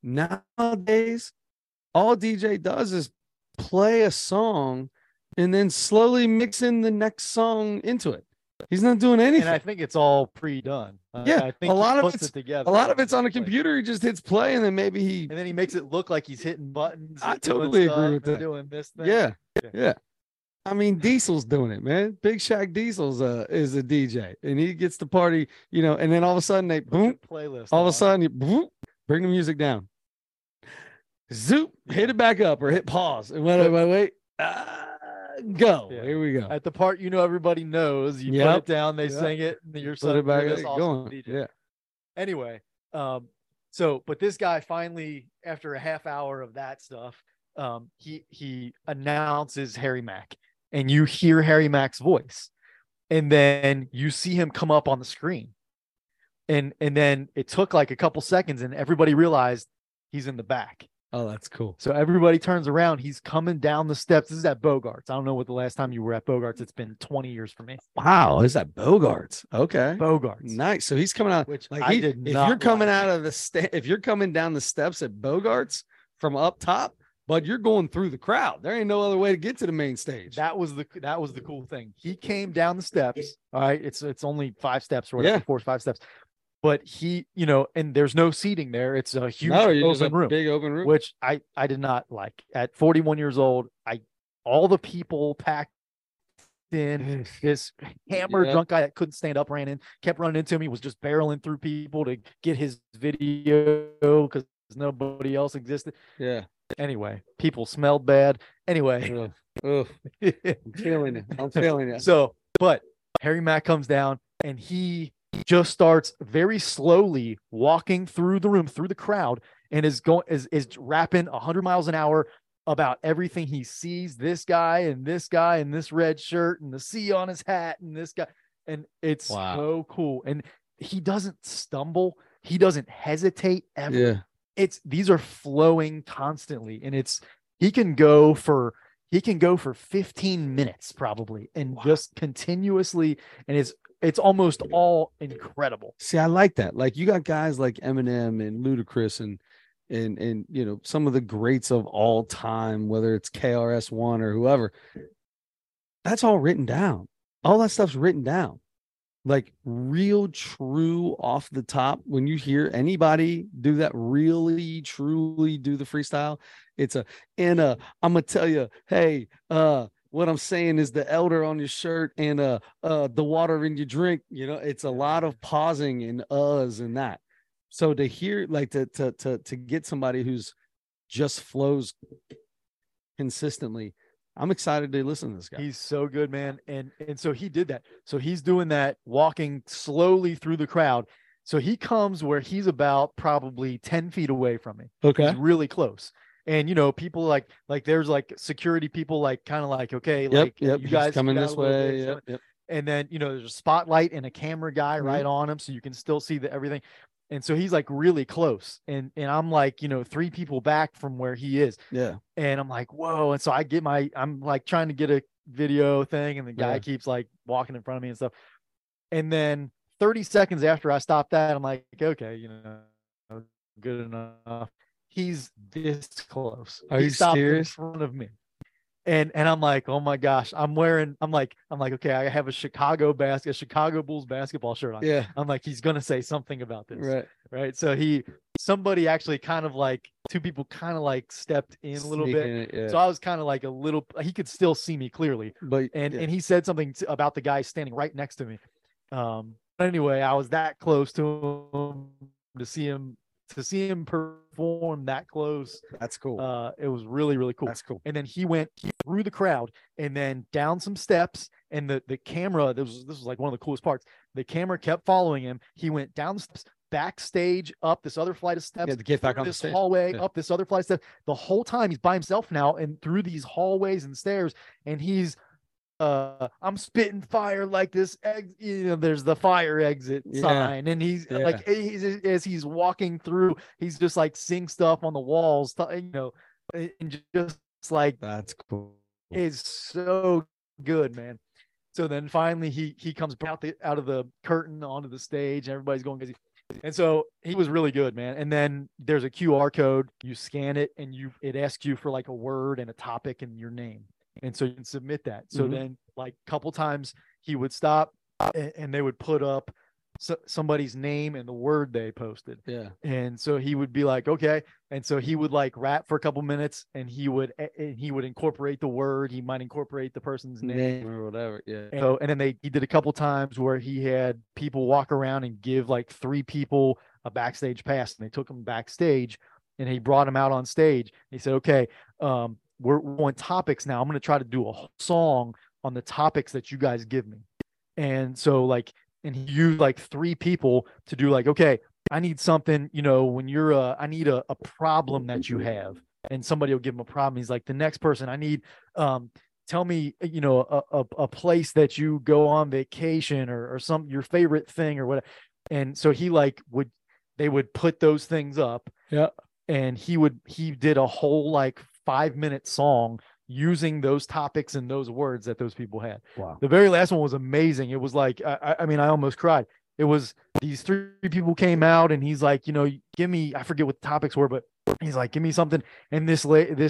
Nowadays, all DJ does is play a song and then slowly mix in the next song into it. He's not doing anything. And I think it's all pre-done. Yeah, I think a lot of it's together. A lot of it's on a computer. He just hits play, and then maybe he makes it look like he's hitting buttons. I totally agree with that. Doing this thing. Yeah. I mean, Diesel's doing it, man. Big Shaq Diesel's is a DJ, and he gets the party, you know. And then all of a sudden they boom playlist. All of a sudden you boom, bring the music down, zoop, hit it back up, or hit pause. And wait. Go. Yeah. Here we go. At the part you know everybody knows, you put it down, they sing it, and you're suddenly awesome going. Yeah. Anyway, but this guy finally, after a half hour of that stuff, he announces Harry Mack, and you hear Harry Mack's voice, and then you see him come up on the screen, and then it took like a couple seconds, and everybody realized he's in the back. Oh, that's cool. So everybody turns around. He's coming down the steps. This is at Bogart's. I don't know what the last time you were at Bogart's. It's been 20 years for me. Wow. Is that Bogart's? Okay. Bogart's. Nice. So he's coming out. Which like I did not. If you're coming out of the if you're coming down the steps at Bogart's from up top, but you're going through the crowd. There ain't no other way to get to the main stage. That was the cool thing. He came down the steps. All right. It's only 5 steps or whatever, 4 or 5 steps. But he, you know, and there's no seating there. It's a huge big open room, which I did not like. At 41 years old, all the people packed in. This hammered drunk guy that couldn't stand up ran in, kept running into me, was just barreling through people to get his video because nobody else existed. Yeah. Anyway, people smelled bad. Anyway. Ugh. I'm feeling it. So, but Harry Mack comes down and he just starts very slowly walking through the room, through the crowd, and is rapping 100 miles an hour about everything he sees. This guy and this guy and this red shirt and the C on his hat and this guy. And it's so cool. And he doesn't stumble. He doesn't hesitate ever. Yeah. These are flowing constantly. And he can go for 15 minutes probably and just continuously. And it's almost all incredible. See, I like that. Like you got guys like Eminem and Ludacris and you know, some of the greats of all time, whether it's KRS-One or whoever. That's all written down. All that stuff's written down. Like real true off the top. When you hear anybody do that, really truly do the freestyle, I'm gonna tell you, hey, what I'm saying is the elder on your shirt and the water in your drink. You know, it's a lot of pausing and uhs and that. So to hear, like to get somebody who's just flows consistently, I'm excited to listen to this guy. He's so good, man. And so he did that. So he's doing that, walking slowly through the crowd. So he comes where he's about probably 10 feet away from me. Okay. He's really close. And, you know, people like there's like security people, like kind of like, okay, like you guys coming this way. Yep. And then, you know, there's a spotlight and a camera guy right on him. So you can still see everything. And so he's like really close. And I'm like, you know, 3 people back from where he is. Yeah. And I'm like, whoa. And so I'm like trying to get a video thing. And the guy keeps like walking in front of me and stuff. And then 30 seconds after I stopped that, I'm like, okay, you know, good enough. He's this close. Are you serious? In front of me, and I'm like, oh my gosh, I'm like, okay, I have a Chicago Bulls basketball shirt on. Yeah, I'm like, he's gonna say something about this, right? So somebody actually kind of like 2 people kind of like stepped in a little bit. So I was kind of like he could still see me clearly, but and he said something about the guy standing right next to me. But anyway, I was that close to him to see him perform that close. That's cool. It was really, really cool. That's cool. And then he went through the crowd and then down some steps, and the camera, this was like one of the coolest parts. The camera kept following him. He went down the steps, backstage, up this other flight of steps, to get back on this hallway, up this other flight of steps. The whole time he's by himself now, and through these hallways and stairs, and he's I'm spitting fire like this, you know, there's the fire exit sign, and he's like, as he's walking through, he's just like seeing stuff on the walls, you know, and just like, that's cool. It's so good, man. So then finally he comes out of the curtain onto the stage, and everybody's going crazy. And so he was really good, man. And then there's a QR code. You scan it and it asks you for like a word and a topic and your name. And so you can submit that. So then like a couple times he would stop and they would put up somebody's name and the word they posted. Yeah. And so he would be like, okay. And so he would like rap for a couple minutes and he would incorporate the word. He might incorporate the person's name or whatever. Yeah. And so, and then he did a couple times where he had people walk around and give like three people a backstage pass, and they took them backstage and he brought them out on stage. He said, okay, we're on topics now. I'm going to try to do a whole song on the topics that you guys give me. And so like, and he used like three people to do like, okay, I need something, you know, when you're I need a problem that you have, and somebody will give him a problem. He's like, the next person, I need, tell me, you know, a place that you go on vacation or some, your favorite thing or whatever. And so he like they would put those things up. Yeah. And he did a whole like 5-minute song using those topics and those words that those people had. Wow. The very last one was amazing. It was like, I mean, I almost cried. It was these three people came out and he's like, you know, give me, I forget what the topics were, but he's like, give me something. And this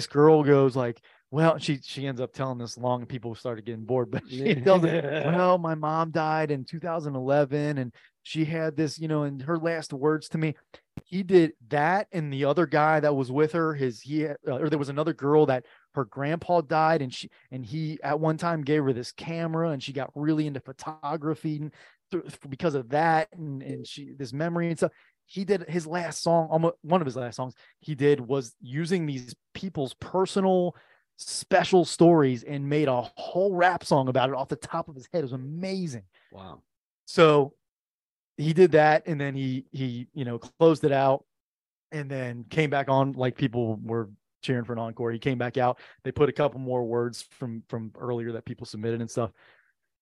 girl goes like, well, she ends up telling this long and people started getting bored, but she tells it, well, my mom died in 2011 and she had this, you know, and her last words to me. He did that, and the other guy that was with her, or there was another girl that her grandpa died, and he at one time gave her this camera, and she got really into photography and because of that, and she this memory and stuff. He did his last song, almost one of his last songs he did was using these people's personal special stories and made a whole rap song about it off the top of his head. It was amazing. Wow. So he did that, and then he you know, closed it out, and then came back on, like people were cheering for an encore. He came back out. They put a couple more words from earlier that people submitted and stuff.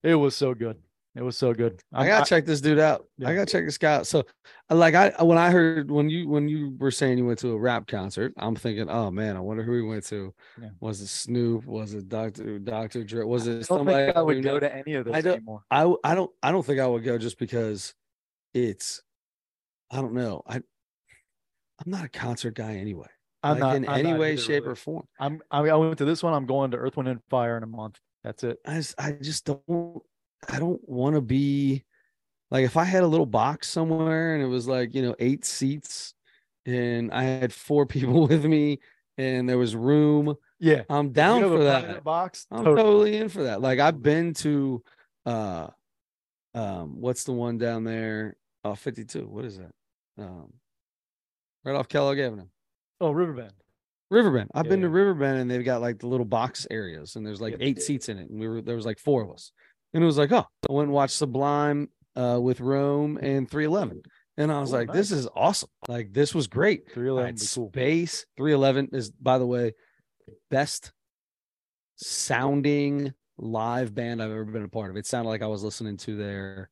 It was so good. It was so good. I gotta check this dude out. Yeah. I gotta check this guy out. So like when you were saying you went to a rap concert, I'm thinking, oh man, I wonder who he went to. Yeah. Was it Snoop? Was it Dr. Dre? Was it somebody? I don't think I would go to any of those anymore. I don't think I would go just because I don't know. I'm not a concert guy anyway. I'm like not in I'm any not way, either, shape, really. Or form. I went to this one. I'm going to Earth, Wind, and Fire in a month. That's it. I just don't. I don't want to be like, if I had a little box somewhere and it was like, you know, 8 seats and I had 4 people with me and there was room. Yeah. I'm down for that box. I'm totally in for that. Like I've been to, what's the one down there? 52. What is that? Right off Kellogg Avenue. Oh, Riverbend. I've been to Riverbend and they've got like the little box areas and there's like 8 seats in it. And there was like 4 of us. And it was like, oh, I went and watched Sublime with Rome and 311. And I was this is awesome. Like, this was great. 311 is cool. Space. 311 is, by the way, best sounding live band I've ever been a part of. It sounded like I was listening to their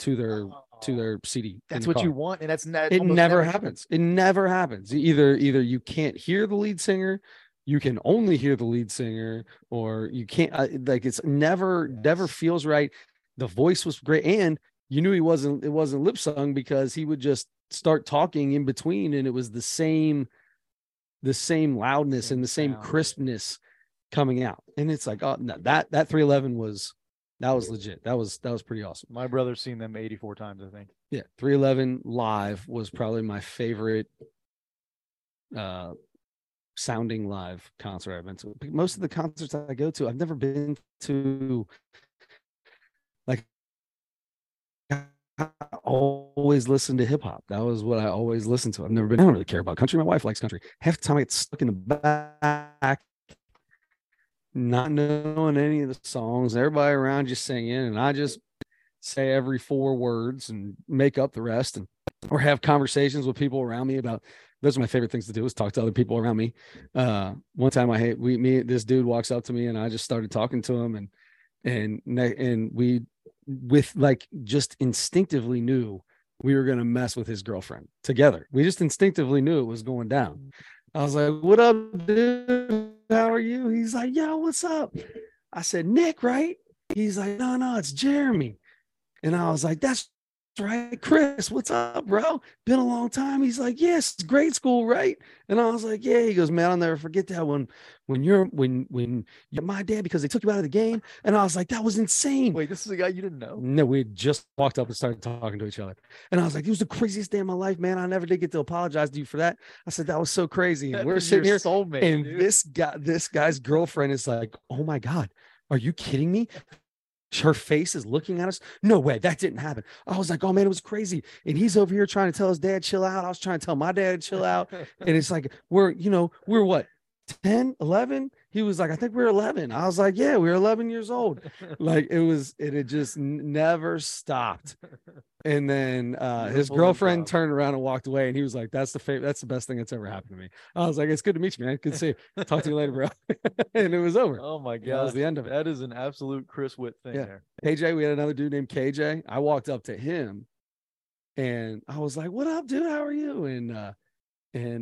CD. That's what you want. And it never happens. It never happens. Either you can't hear the lead singer, you can only hear the lead singer, or you can't, like, it's never feels right. The voice was great. And you knew it wasn't lip sung because he would just start talking in between. And it was the same loudness and the same crispness coming out. And it's like, oh no, that 311 was legit. That was pretty awesome. My brother's seen them 84 times, I think. Yeah. 311 live was probably my favorite, sounding live concert I've been to. Most of the concerts I go to, I've never been to. Like, I always listen to hip hop. That was what I always listened to. I've never been. I don't really care about country. My wife likes country. Half the time I get stuck in the back, not knowing any of the songs. Everybody around you singing, and I just say every 4 words and make up the rest, and or have conversations with people around me about. Those are my favorite things to do, is talk to other people around me. One time this dude walks up to me and I just started talking to him and we with like just instinctively knew we were going to mess with his girlfriend together. We just instinctively knew it was going down. I was like, what up, dude? How are you? He's like, yo, what's up? I said, Nick, right? He's like, no, it's Jeremy. And I was like, that's right, Chris, what's up, bro? Been a long time. He's like, yes, it's grade school, right? And I was like, yeah. He goes, man, I'll never forget that when you're my dad, because they took you out of the game. And I was like, that was insane. Wait, this is a guy you didn't know? No, we had just walked up and started talking to each other. And I was like, it was the craziest day of my life, man. I never did get to apologize to you for that. I said, that was so crazy. And we're sitting here, soulmate, and dude, this guy's girlfriend is like, oh my God, are you kidding me? Her face is looking at us. No way, that didn't happen. I was like, oh man, it was crazy. And he's over here trying to tell his dad, chill out. I was trying to tell my dad, chill out. And it's like, we're what, 10, 11? He was like, I think we're 11. I was like, yeah, we were 11 years old. Like it had just never stopped. And then his girlfriend turned around and walked away. And he was like, that's the best thing that's ever happened to me. I was like, it's good to meet you, man. Good to see you. Talk to you later, bro. And it was over. Oh my God. That was the end of it. That is an absolute Chris Witt thing there. KJ, we had another dude named KJ. I walked up to him and I was like, what up, dude? How are you? And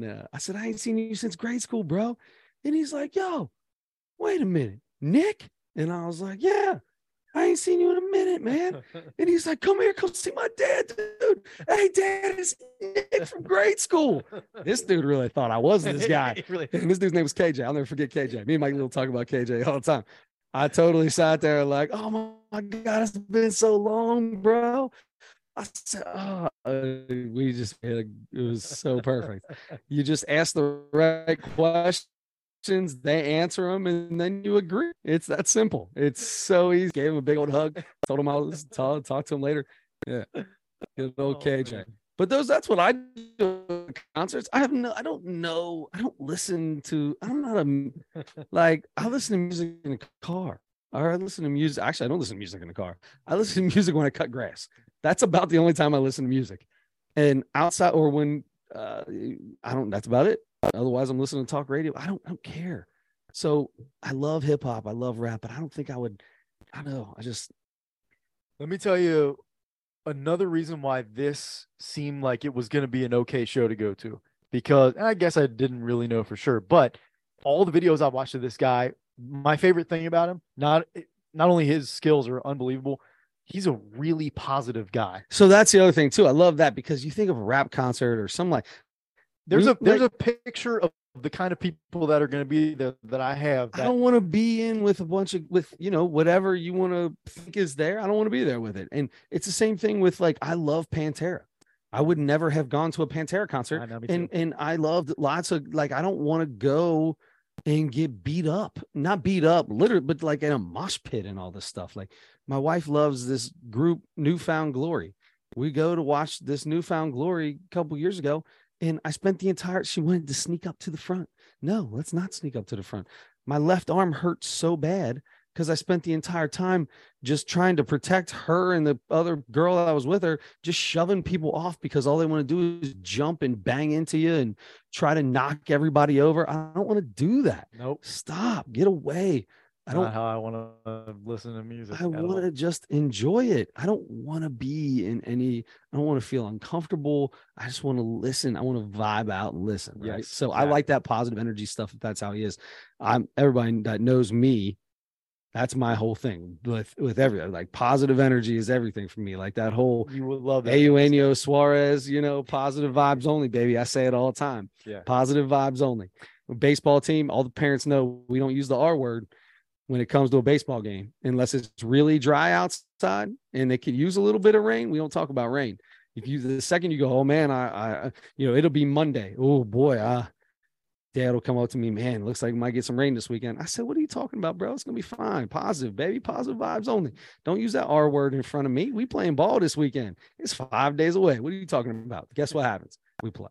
I said, I ain't seen you since grade school, bro. And he's like, yo, wait a minute, Nick? And I was like, yeah, I ain't seen you in a minute, man. And he's like, come here, come see my dad, dude. Hey, Dad, it's Nick from grade school. This dude really thought I was this guy. Really? And this dude's name was KJ. I'll never forget KJ. Me and Mike Little talk about KJ all the time. I totally sat there like, oh my God, it's been so long, bro. I said, we just, it was so perfect. You just ask the right question. They answer them, and then you agree. It's that simple. It's so easy. Gave him a big old hug. Told him I'll talk to him later. Yeah, good old KJ. Man. But that's what I do at concerts. I listen to music in the car. Or I listen to music. Actually, I don't listen to music in the car. I listen to music when I cut grass. That's about the only time I listen to music. And outside, or when that's about it. Otherwise, I'm listening to talk radio. I don't care. So I love hip hop. I love rap, but I don't think I would. I don't know. I just. Let me tell you another reason why this seemed like it was going to be an okay show to go to, because I guess I didn't really know for sure, but all the videos I watched of this guy, my favorite thing about him, not only his skills are unbelievable, he's a really positive guy. So that's the other thing too. I love that, because you think of a rap concert or something like. There's a picture of the kind of people that are going to be there that I have. I don't want to be in with a bunch of, whatever you want to think is there. I don't want to be there with it. And it's the same thing with, like, I love Pantera. I would never have gone to a Pantera concert. I know, me too. And I loved lots of, like, I don't want to go and get beat up, not beat up literally, but like in a mosh pit and all this stuff. Like, my wife loves this group, Newfound Glory. We go to watch this Newfound Glory a couple years ago. And I spent the entire, she wanted to sneak up to the front. No, let's not sneak up to the front. My left arm hurt so bad because I spent the entire time just trying to protect her and the other girl that I was with her, just shoving people off because all they want to do is jump and bang into you and try to knock everybody over. I don't want to do that. Nope. Stop. Get away. Not how I want to listen to music. I want to just enjoy it. I don't want to be in any, I don't want to feel uncomfortable. I just want to listen. I want to vibe out and listen. Right. Yes, so exactly. I like that positive energy stuff. If that's how he is, everybody that knows me, that's my whole thing with everything. Like, positive energy is everything for me. Like that whole, you would love that Eugenio Suarez, positive vibes only, baby. I say it all the time. Yeah. Positive vibes only. Baseball team. All the parents know we don't use the R word when it comes to a baseball game, unless it's really dry outside and they could use a little bit of rain. We don't talk about rain. If you, the second you go, oh man, I it'll be Monday. Oh boy. Dad will come up to me, man, looks like we might get some rain this weekend. I said, what are you talking about, bro? It's going to be fine. Positive, baby. Positive vibes only. Don't use that R word in front of me. We playing ball this weekend. It's 5 days away. What are you talking about? Guess what happens? We play.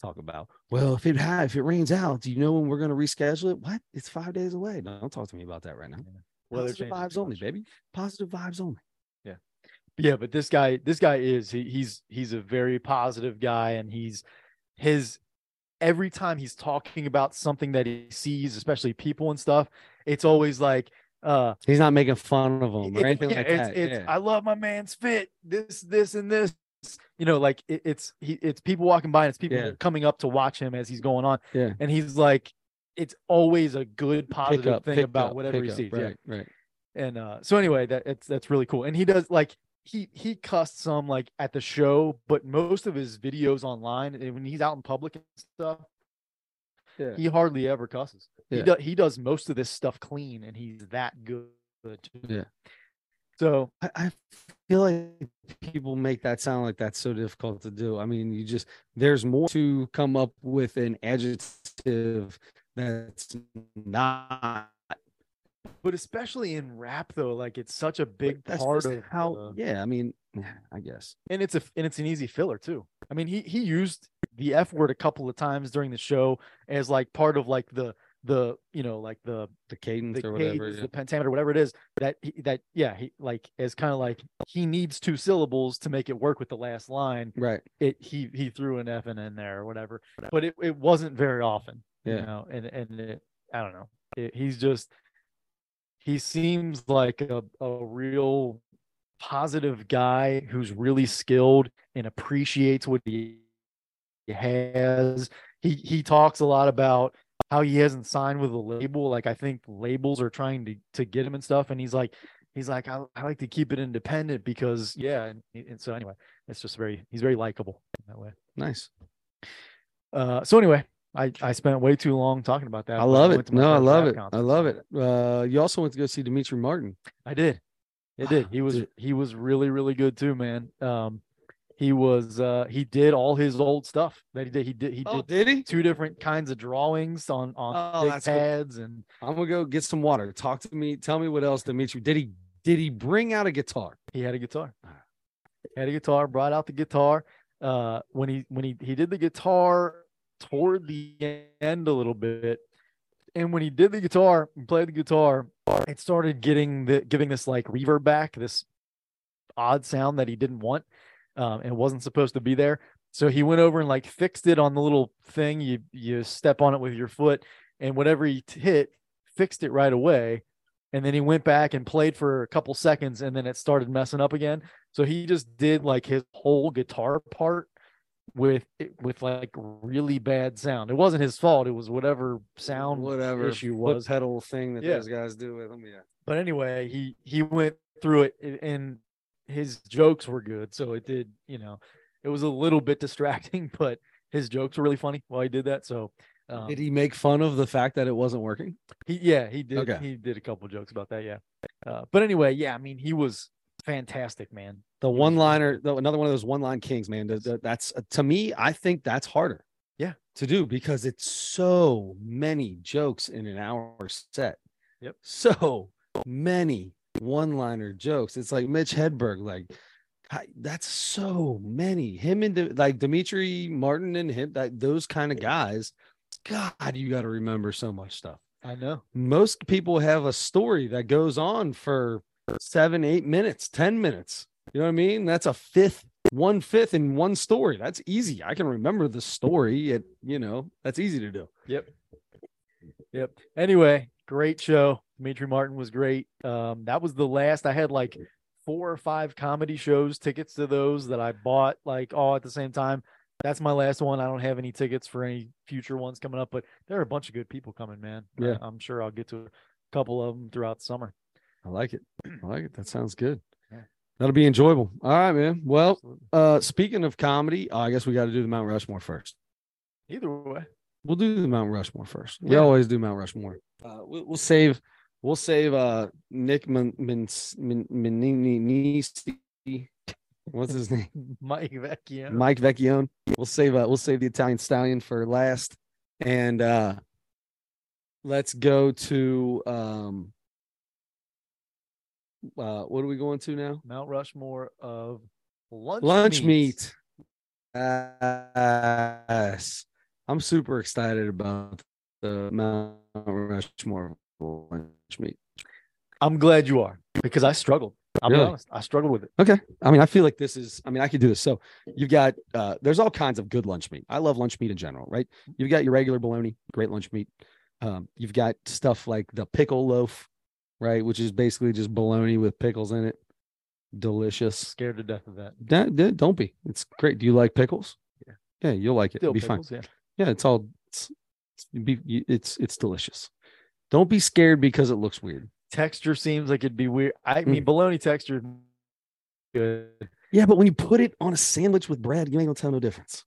Talk about, well, if it rains out, do you know when we're going to reschedule it? What? It's 5 days away. No, don't talk to me about that right now. Yeah. Positive vibes only, baby. Positive vibes only. Yeah. Yeah. But this guy is, he's a very positive guy, and every time he's talking about something that he sees, especially people and stuff, it's always like, he's not making fun of them or anything like that. I love my man's fit. This, and this. Like it's people walking by, and it's people coming up to watch him as he's going on. Yeah. And he's like, it's always a good positive thing about whatever he sees. Right. And so anyway, that's really cool. And he does, like, he cussed some like at the show, but most of his videos online and when he's out in public and stuff, he hardly ever cusses. He does most of this stuff clean, and he's that good. So I feel like people make that sound like that's so difficult to do. I mean, you just, there's more to come up with an adjective that's not. But especially in rap, though, like it's such a big part of how. I mean, I guess. And it's an easy filler too. I mean, he used the F word a couple of times during the show as like part of like the you know, like the cadence or whatever, the pentameter, whatever it is that he like is kind of like he needs two syllables to make it work with the last line, right? He threw an F in there or whatever. But it wasn't very often, you know. And it, I don't know, he seems like a real positive guy who's really skilled and appreciates what he has. He talks a lot about how he hasn't signed with a label. Like, I think labels are trying to get him and stuff. And he's like, I like to keep it independent because And so anyway, it's just he's very likable in that way. Nice. So anyway, I spent way too long talking about that. I love it. No, I love it. I love it. You also went to go see Dimitri Martin. I did. It did. He was really, really good too, man. He was he did all his old stuff that he did. He did two different kinds of drawings on thick pads. Cool. And I'm gonna go get some water. Talk to me. Tell me what else Dimitri did. Did he bring out a guitar? He had a guitar. Brought out the guitar. When he did the guitar toward the end a little bit, and when he did the guitar and played the guitar, it started giving this like reverb back, this odd sound that he didn't want, and wasn't supposed to be there. So he went over and like fixed it on the little thing, you step on it with your foot, and whatever he hit fixed it right away. And then he went back and played for a couple seconds, and then it started messing up again. So he just did like his whole guitar part with like really bad sound. It wasn't his fault. It was whatever issue was, pedal thing that those guys do with him. Yeah. But anyway, he went through it, and his jokes were good. So it did, you know, it was a little bit distracting, but his jokes were really funny while he did that. So did he make fun of the fact that it wasn't working? He did. Okay. He did a couple of jokes about that. Yeah. But anyway, yeah, I mean, he was fantastic, man. The one liner, another one of those one line kings, man. That's to me, I think that's harder to do because it's so many jokes in an hour set. Yep. So many one liner jokes. It's like Mitch Hedberg, like that's so many. Him and like Dimitri Martin and him, like those kind of guys. God, you got to remember so much stuff. I know. Most people have a story that goes on for 7, 8 minutes, 10 minutes. You know what I mean? That's one fifth in one story. That's easy. I can remember the story. That's easy to do. Yep. Anyway, great show. Dimitri Martin was great. That was the last. I had like 4 or 5 comedy shows, tickets to those that I bought like all at the same time. That's my last one. I don't have any tickets for any future ones coming up, but there are a bunch of good people coming, man. Yeah. I'm sure I'll get to a couple of them throughout the summer. I like it. That sounds good. Yeah. That'll be enjoyable. All right, man. Well, speaking of comedy, I guess we got to do the Mount Rushmore first. Either way, we'll do the Mount Rushmore first. Yeah. We always do Mount Rushmore. We'll save Nick Minnisi. What's his name? Mike Vecchione. We'll save the Italian Stallion for last, and let's go to. What are we going to now? Mount Rushmore of lunch meat. Yes. I'm super excited about the Mount Rushmore of lunch meat. I'm glad you are, because I struggled. I'll be honest. I struggled with it. Okay. I mean, I feel like I could do this. So you've got, there's all kinds of good lunch meat. I love lunch meat in general, right? You've got your regular bologna, great lunch meat. You've got stuff like the pickle loaf, right, which is basically just bologna with pickles in it. Delicious. Scared to death of that. Don't be. It's great. Do you like pickles? Yeah. Yeah, you'll like it. It'll be pickles, fine. Yeah, it's all. It's delicious. Don't be scared because it looks weird. Texture seems like it'd be weird. I mean, bologna texture good. Yeah, but when you put it on a sandwich with bread, you ain't gonna tell no difference.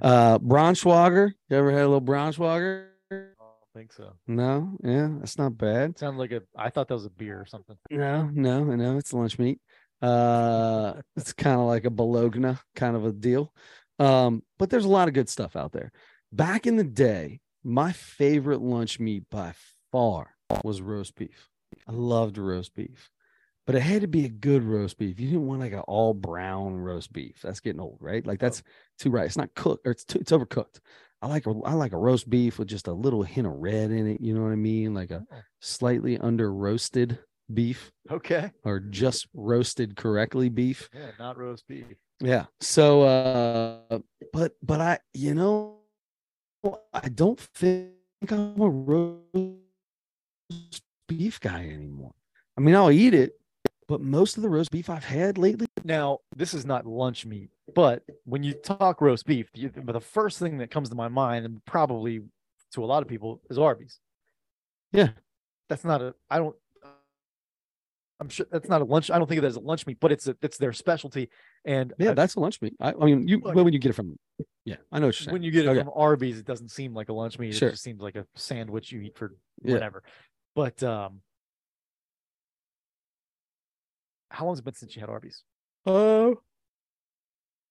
Braunschweiger. You ever had a little Braunschweiger? I don't think so. No, yeah, that's not bad. Sounds like a. I thought that was a beer or something. No, it's lunch meat. It's kind of like a Bologna kind of a deal. But there's a lot of good stuff out there. Back in the day, my favorite lunch meat by far was roast beef. I loved roast beef, but it had to be a good roast beef. You didn't want like an all brown roast beef. That's getting old, right? Like that's too right. It's not cooked, or it's overcooked. I like a roast beef with just a little hint of red in it. You know what I mean? Like a slightly under roasted beef. Okay. Or just roasted correctly beef. Yeah, not roast beef. Yeah. So, but I, you know, I don't think I'm a roast beef guy anymore. I mean, I'll eat it, but most of the roast beef I've had lately. Now, this is not lunch meat, but when you talk roast beef, the first thing that comes to my mind, and probably to a lot of people, is Arby's. Yeah. That's not a, I don't, I'm sure that's not a lunch. I don't think of it as a lunch meat, but it's their specialty. And yeah, that's a lunch meat. I mean, when you get it from, yeah, I know what you're saying. When you get it from Arby's, it doesn't seem like a lunch meat. Sure. It just seems like a sandwich you eat for whatever. Yeah. But how long has it been since you had Arby's?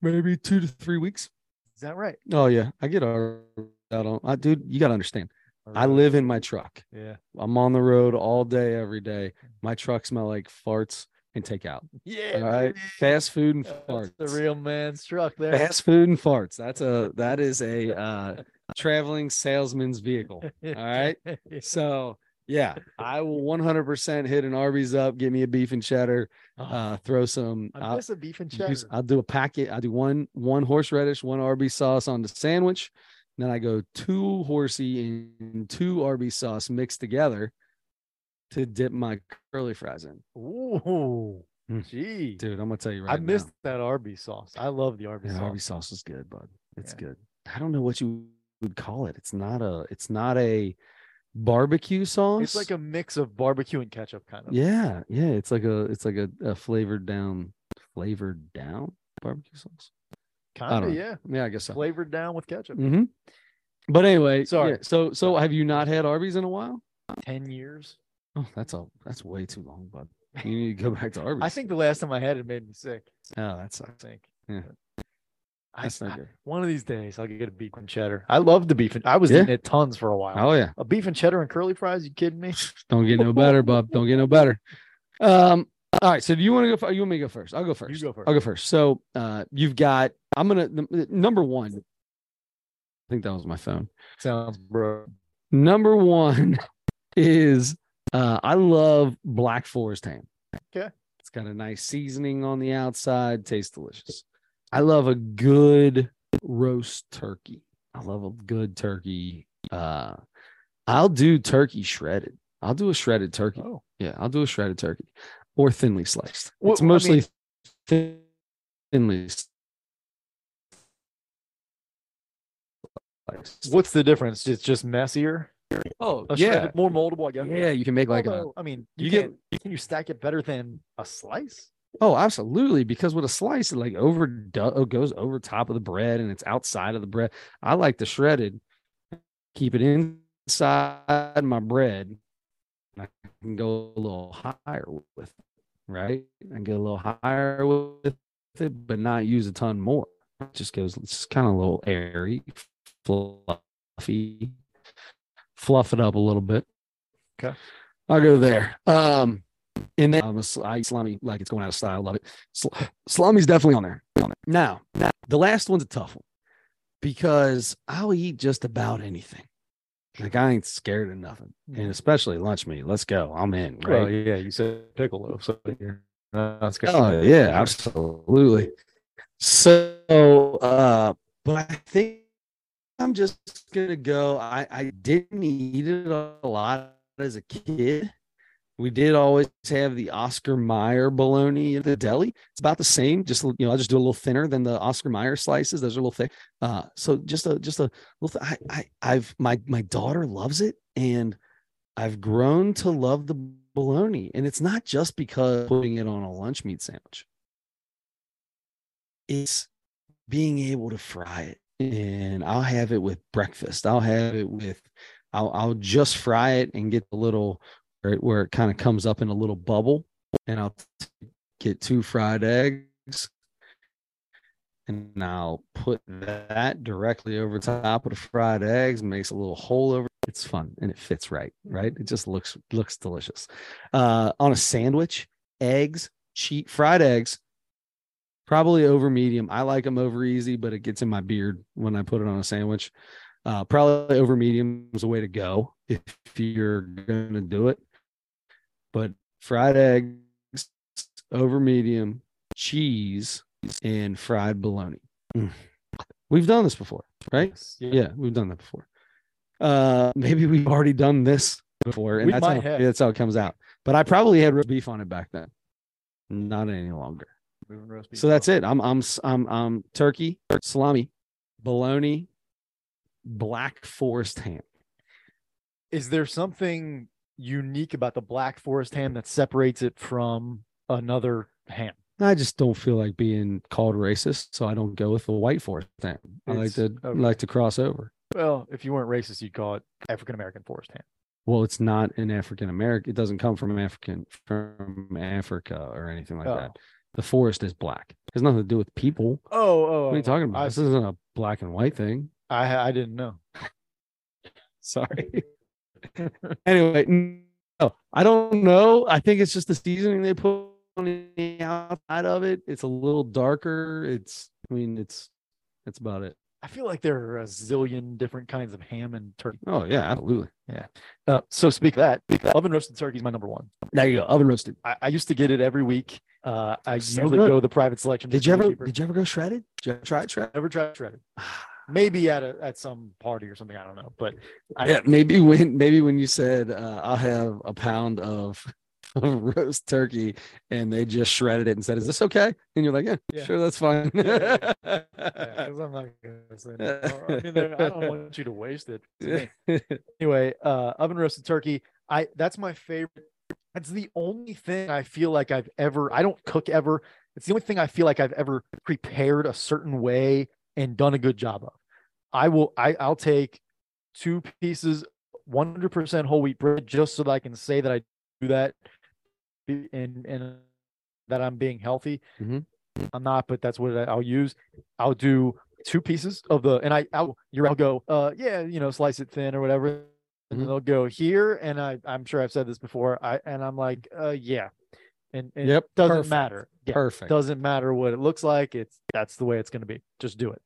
Maybe 2 to 3 weeks. Is that right? Oh yeah, I get Arby's out on. Dude, you gotta understand. I live in my truck. Yeah. I'm on the road all day, every day. My truck smell like farts and takeout. Yeah. All right. Fast food and farts. That's the real man's truck there. Fast food and farts. That is a traveling salesman's vehicle. All right. So yeah, I will 100% hit an Arby's up, get me a beef and cheddar, throw some. I miss a beef and cheddar. I'll do a packet. I do one horseradish, one Arby's sauce on the sandwich. Then I go two horsey and two Arby's sauce mixed together to dip my curly fries in. Ooh, gee, dude, I'm gonna tell you right now. I missed that Arby's sauce. I love the Arby's sauce. Arby's sauce is good, bud. It's good. I don't know what you would call it. It's not a barbecue sauce. It's like a mix of barbecue and ketchup, kind of. Yeah, yeah. It's like a flavored down barbecue sauce. Kind of, yeah. Yeah, I guess so. Flavored down with ketchup. Mm-hmm. But anyway, sorry. Yeah, so have you not had Arby's in a while? 10 years. Oh, that's way too long, bud. You need to go back to Arby's. I think the last time I had it made me sick. Oh, that sucks. I think. Yeah. That's not good. One of these days, I'll get a beef and cheddar. I love the beef. I was eating it tons for a while. Oh yeah, a beef and cheddar and curly fries. You kidding me? Don't get no better, bub. Don't get no better. All right. So do you want to go? You want me to go first? I'll go first. You go first. I'll go first. So number one. I think that was my phone. Sounds bro. Number one is I love Black Forest ham. Okay. It's got a nice seasoning on the outside. Tastes delicious. I love a good roast turkey. I love a good turkey. I'll do turkey shredded. I'll do a shredded turkey. Oh. Yeah, I'll do a shredded turkey. Or thinly sliced. It's mostly thinly sliced. What's the difference? It's just messier? Oh, yeah. More moldable, I guess. Yeah, you can make can you stack it better than a slice? Oh, absolutely. Because with a slice, it like goes over top of the bread and it's outside of the bread. I like the shredded. Keep it inside my bread. I can go a little higher with it, right? I can go a little higher with it, but not use a ton more. It just goes, it's kind of a little airy, fluffy. Fluff it up a little bit. Okay. I'll go there. And then I eat salami like it's going out of style. I love it. Salami's definitely on there. Now, the last one's a tough one because I'll eat just about anything. Like I ain't scared of nothing, and especially lunch meat. Let's go. I'm in. Right? Well, yeah, you said pickle though, so you're not scared. Oh yeah, absolutely. So, but I think I'm just gonna go. I didn't eat it a lot as a kid. We did always have the Oscar Mayer bologna at the deli. It's about the same. Just, you know, I'll just do a little thinner than the Oscar Mayer slices. Those are a little thick. So just a little. My daughter loves it, and I've grown to love the bologna. And it's not just because putting it on a lunch meat sandwich. it's being able to fry it. And I'll have it with breakfast. I'll have it with, I'll just fry it and get the little, where it kind of comes up in a little bubble, and I'll get 2 fried eggs and I'll put that directly over top of the fried eggs, makes a little hole over. It's fun and it fits right, right? It just looks delicious. On a sandwich, eggs, fried eggs, probably over medium. I like them over easy, but it gets in my beard when I put it on a sandwich. Probably over medium is a way to go if you're going to do it. But fried eggs, over medium, cheese, and fried bologna. We've done this before, right? Yes. Yeah, we've done that before. Maybe we've already done this before, and that's how it comes out. But I probably had roast beef on it back then. Not any longer. So that's it. I'm turkey, salami, bologna, Black Forest ham. Is there something unique about the Black Forest ham that separates it from another ham? I just don't feel like being called racist, so I don't go with the White Forest ham. I like to cross over. Well, if you weren't racist, you'd call it African American Forest ham. Well, it's not an African American. It doesn't come from Africa or anything like that. The forest is black. It has nothing to do with people. What are you talking about? This isn't a black and white thing. I didn't know. Sorry. Anyway, no, I don't know. I think it's just the seasoning they put on the outside of it. It's a little darker. That's about it. I feel like there are a zillion different kinds of ham and turkey. Oh yeah, absolutely. Yeah. So speak that. Oven roasted turkey is my number one. There you go. Oven roasted. I used to get it every week. I usually go the private selection. Did you ever go shredded? Did you ever try shredded? Never tried shredded. Maybe at some party or something, I don't know. But maybe when you said I'll have a pound of roast turkey, and they just shredded it and said, "Is this okay?" And you're like, "Yeah, sure, that's fine." Yeah, I'm not gonna say that. I don't want you to waste it. Anyway, oven roasted turkey. That's my favorite. That's the only thing I feel like I don't cook ever. It's the only thing I feel like I've ever prepared a certain way and done a good job of. I'll take 2 pieces, 100% whole wheat bread, just so that I can say that I do that and that I'm being healthy. Mm-hmm. I'm not, but that's what I'll use. I'll do 2 pieses of the, and I'll go, slice it thin or whatever. And mm-hmm. They'll go here. And I'm sure I've said this before. I'm like, yeah. And yep, it doesn't matter. Yeah, perfect. Doesn't matter what it looks like. That's the way it's going to be. Just do it.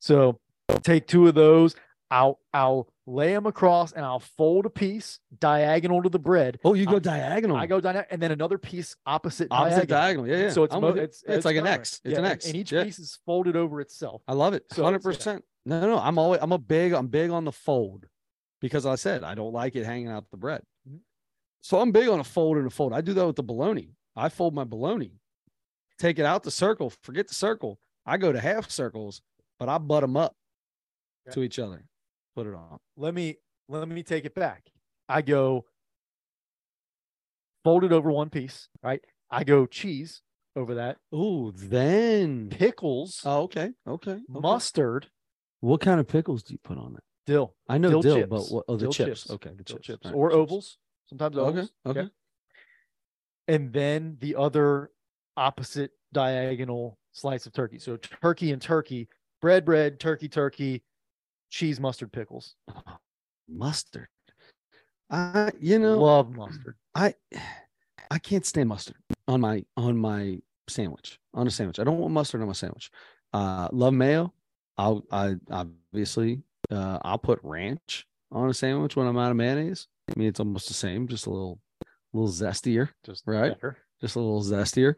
So take 2 of those. I'll lay them across and I'll fold a piece diagonal to the bread. Oh, you go diagonal. I go diagonal, and then another piece opposite diagonal. Yeah, yeah. So it's like an X. It's an X. And each piece is folded over itself. I love it. 100%. No. I'm big on the fold, because I said I don't like it hanging out the bread. Mm-hmm. So I'm big on a fold and a fold. I do that with the bologna. I fold my bologna. Take it out the circle, forget the circle. I go to half circles, but I butt them up to each other. Put it on. Let me take it back. I go fold it over 1 piece, right? I go cheese over that. Ooh, then pickles. Oh, okay. Mustard. What kind of pickles do you put on that? Dill. I know dill chips. But the chips. Okay, the chips. Right, or chips. Ovals. Sometimes ovals. Okay. And then the other opposite diagonal slice of turkey. So turkey and turkey, bread, turkey, cheese, mustard, pickles. Oh, mustard. I love mustard. I can't stand mustard on my sandwich, on a sandwich. I don't want mustard on my sandwich. Love mayo. I'll put ranch on a sandwich when I'm out of mayonnaise. I mean, it's almost the same, just a little zestier, just right? Better. Just a little zestier.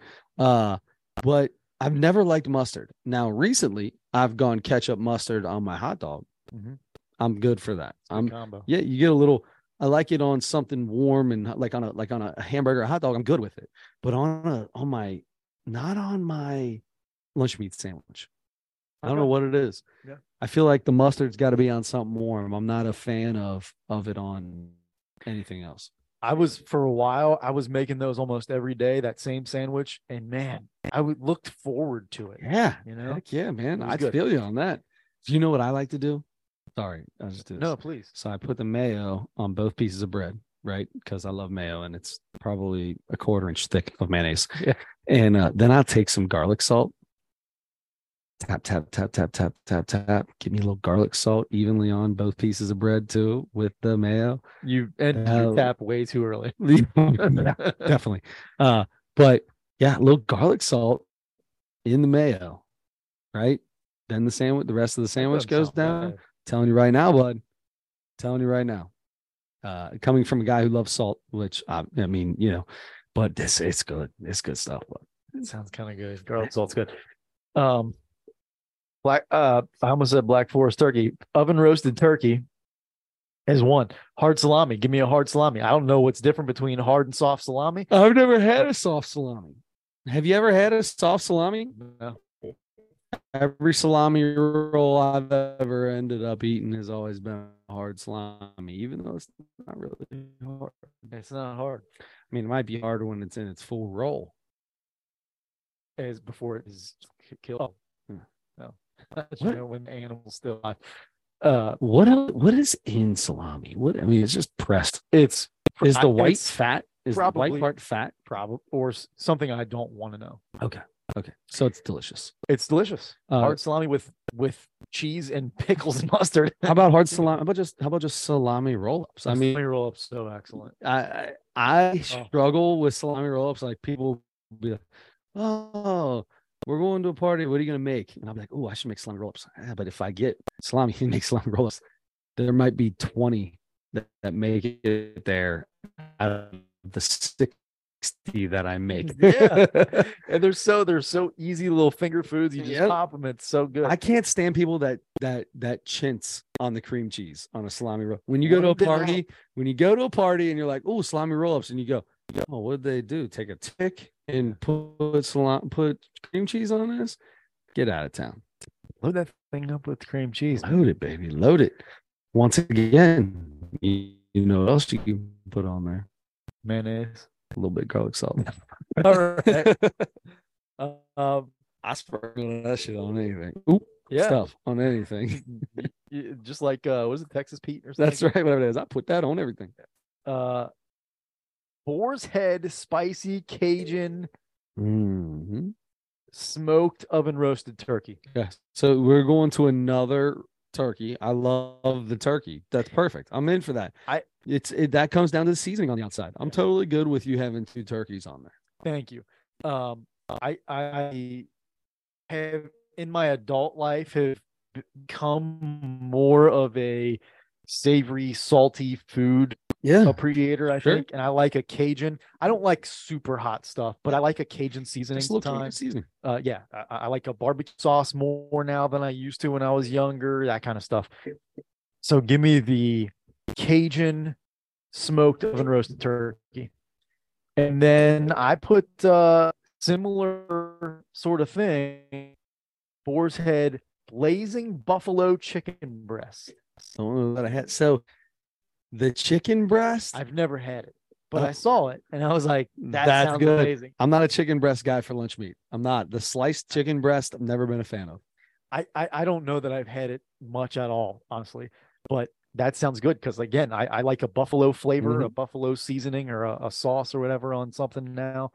But I've never liked mustard. Now, recently, I've gone ketchup mustard on my hot dog. Mm-hmm. I'm good for that. Combo. Yeah, you get a little. I like it on something warm and like on a hamburger or hot dog. I'm good with it. But not on my lunch meat sandwich. I don't know what it is. Yeah. I feel like the mustard's got to be on something warm. I'm not a fan of it on anything else. I was, for a while, I was making those almost every day, that same sandwich. And man, I looked forward to it. Yeah. You know? Heck yeah, man. I feel you on that. Do you know what I like to do? Sorry. I just did. No, please. So I put the mayo on both pieces of bread, right? Because I love mayo, and it's probably a 1/4 inch thick of mayonnaise. Yeah. And then I'll take some garlic salt. Tap, tap, tap, tap, tap, tap, tap. Give me a little garlic salt evenly on both pieces of bread too with the mayo. You tap way too early. Yeah, definitely. But yeah, a little garlic salt in the mayo, right? Then the sandwich, the rest of the sandwich goes down. Right. Telling you right now, bud. Telling you right now. Coming from a guy who loves salt, which I mean, you know, but this, it's good. It's good stuff. Bud. It sounds kind of good. Garlic salt's good. I almost said Black Forest turkey. Oven roasted turkey is one. Hard salami. Give me a hard salami. I don't know what's different between hard and soft salami. I've never had a soft salami. Have you ever had a soft salami? No. Every salami roll I've ever ended up eating has always been a hard salami, even though it's not really hard. It's not hard. I mean, it might be harder when it's in its full roll. As before it is killed. Oh. You know, when animals still alive. What is in salami? What I mean, it's just pressed. Is the white part fat? Probably, or something I don't want to know. Okay. So it's delicious. Hard salami with cheese and pickles and mustard. How about hard salami? How about just salami roll-ups? I mean, salami roll-ups so excellent. I struggle with salami roll-ups. Like, people will be like, oh, we're going to a party. What are you going to make? And I'll be like, oh, I should make salami roll-ups. Yeah, but if I get salami and make salami roll-ups, there might be 20 that make it there out of the 60 that I make. Yeah. And they're so easy little finger foods. You just pop them. It's so good. I can't stand people that chintz on the cream cheese on a salami roll. When you go to a party and you're like, oh, salami roll-ups, and you go, oh, what did they do? Take a tick and put cream cheese on this? Get out of town. Load that thing up with cream cheese. Load it, baby. Load it. Once again, you know what else you can put on there? Mayonnaise. A little bit of garlic salt. All right. I sprinkle that shit on anything. Ooh, yeah. Stuff on anything. Just like, what is it, Texas Pete or something? That's right. Whatever it is. I put that on everything. Boar's head, spicy Cajun, smoked oven roasted turkey. Yeah. So we're going to another turkey. I love the turkey. That's perfect. I'm in for that. That comes down to the seasoning on the outside. I'm totally good with you having two turkeys on there. Thank you. I have in my adult life have become more of a savory, salty food appreciator, I think. And I like a Cajun. I don't like super hot stuff, but I like a Cajun seasoning sometimes. I like a barbecue sauce more now than I used to when I was younger, that kind of stuff. So give me the Cajun smoked oven roasted turkey. And then I put similar sort of thing, boar's head, blazing buffalo chicken breast. Oh, that I had. So the chicken breast, I've never had it, but I saw it and I was like, that sounds good. Amazing. I'm not a chicken breast guy for lunch meat. I'm not. The sliced chicken breast, I've never been a fan of. I don't know that I've had it much at all, honestly, but that sounds good. Cause again, I like a buffalo flavor, a buffalo seasoning or a sauce or whatever on something now.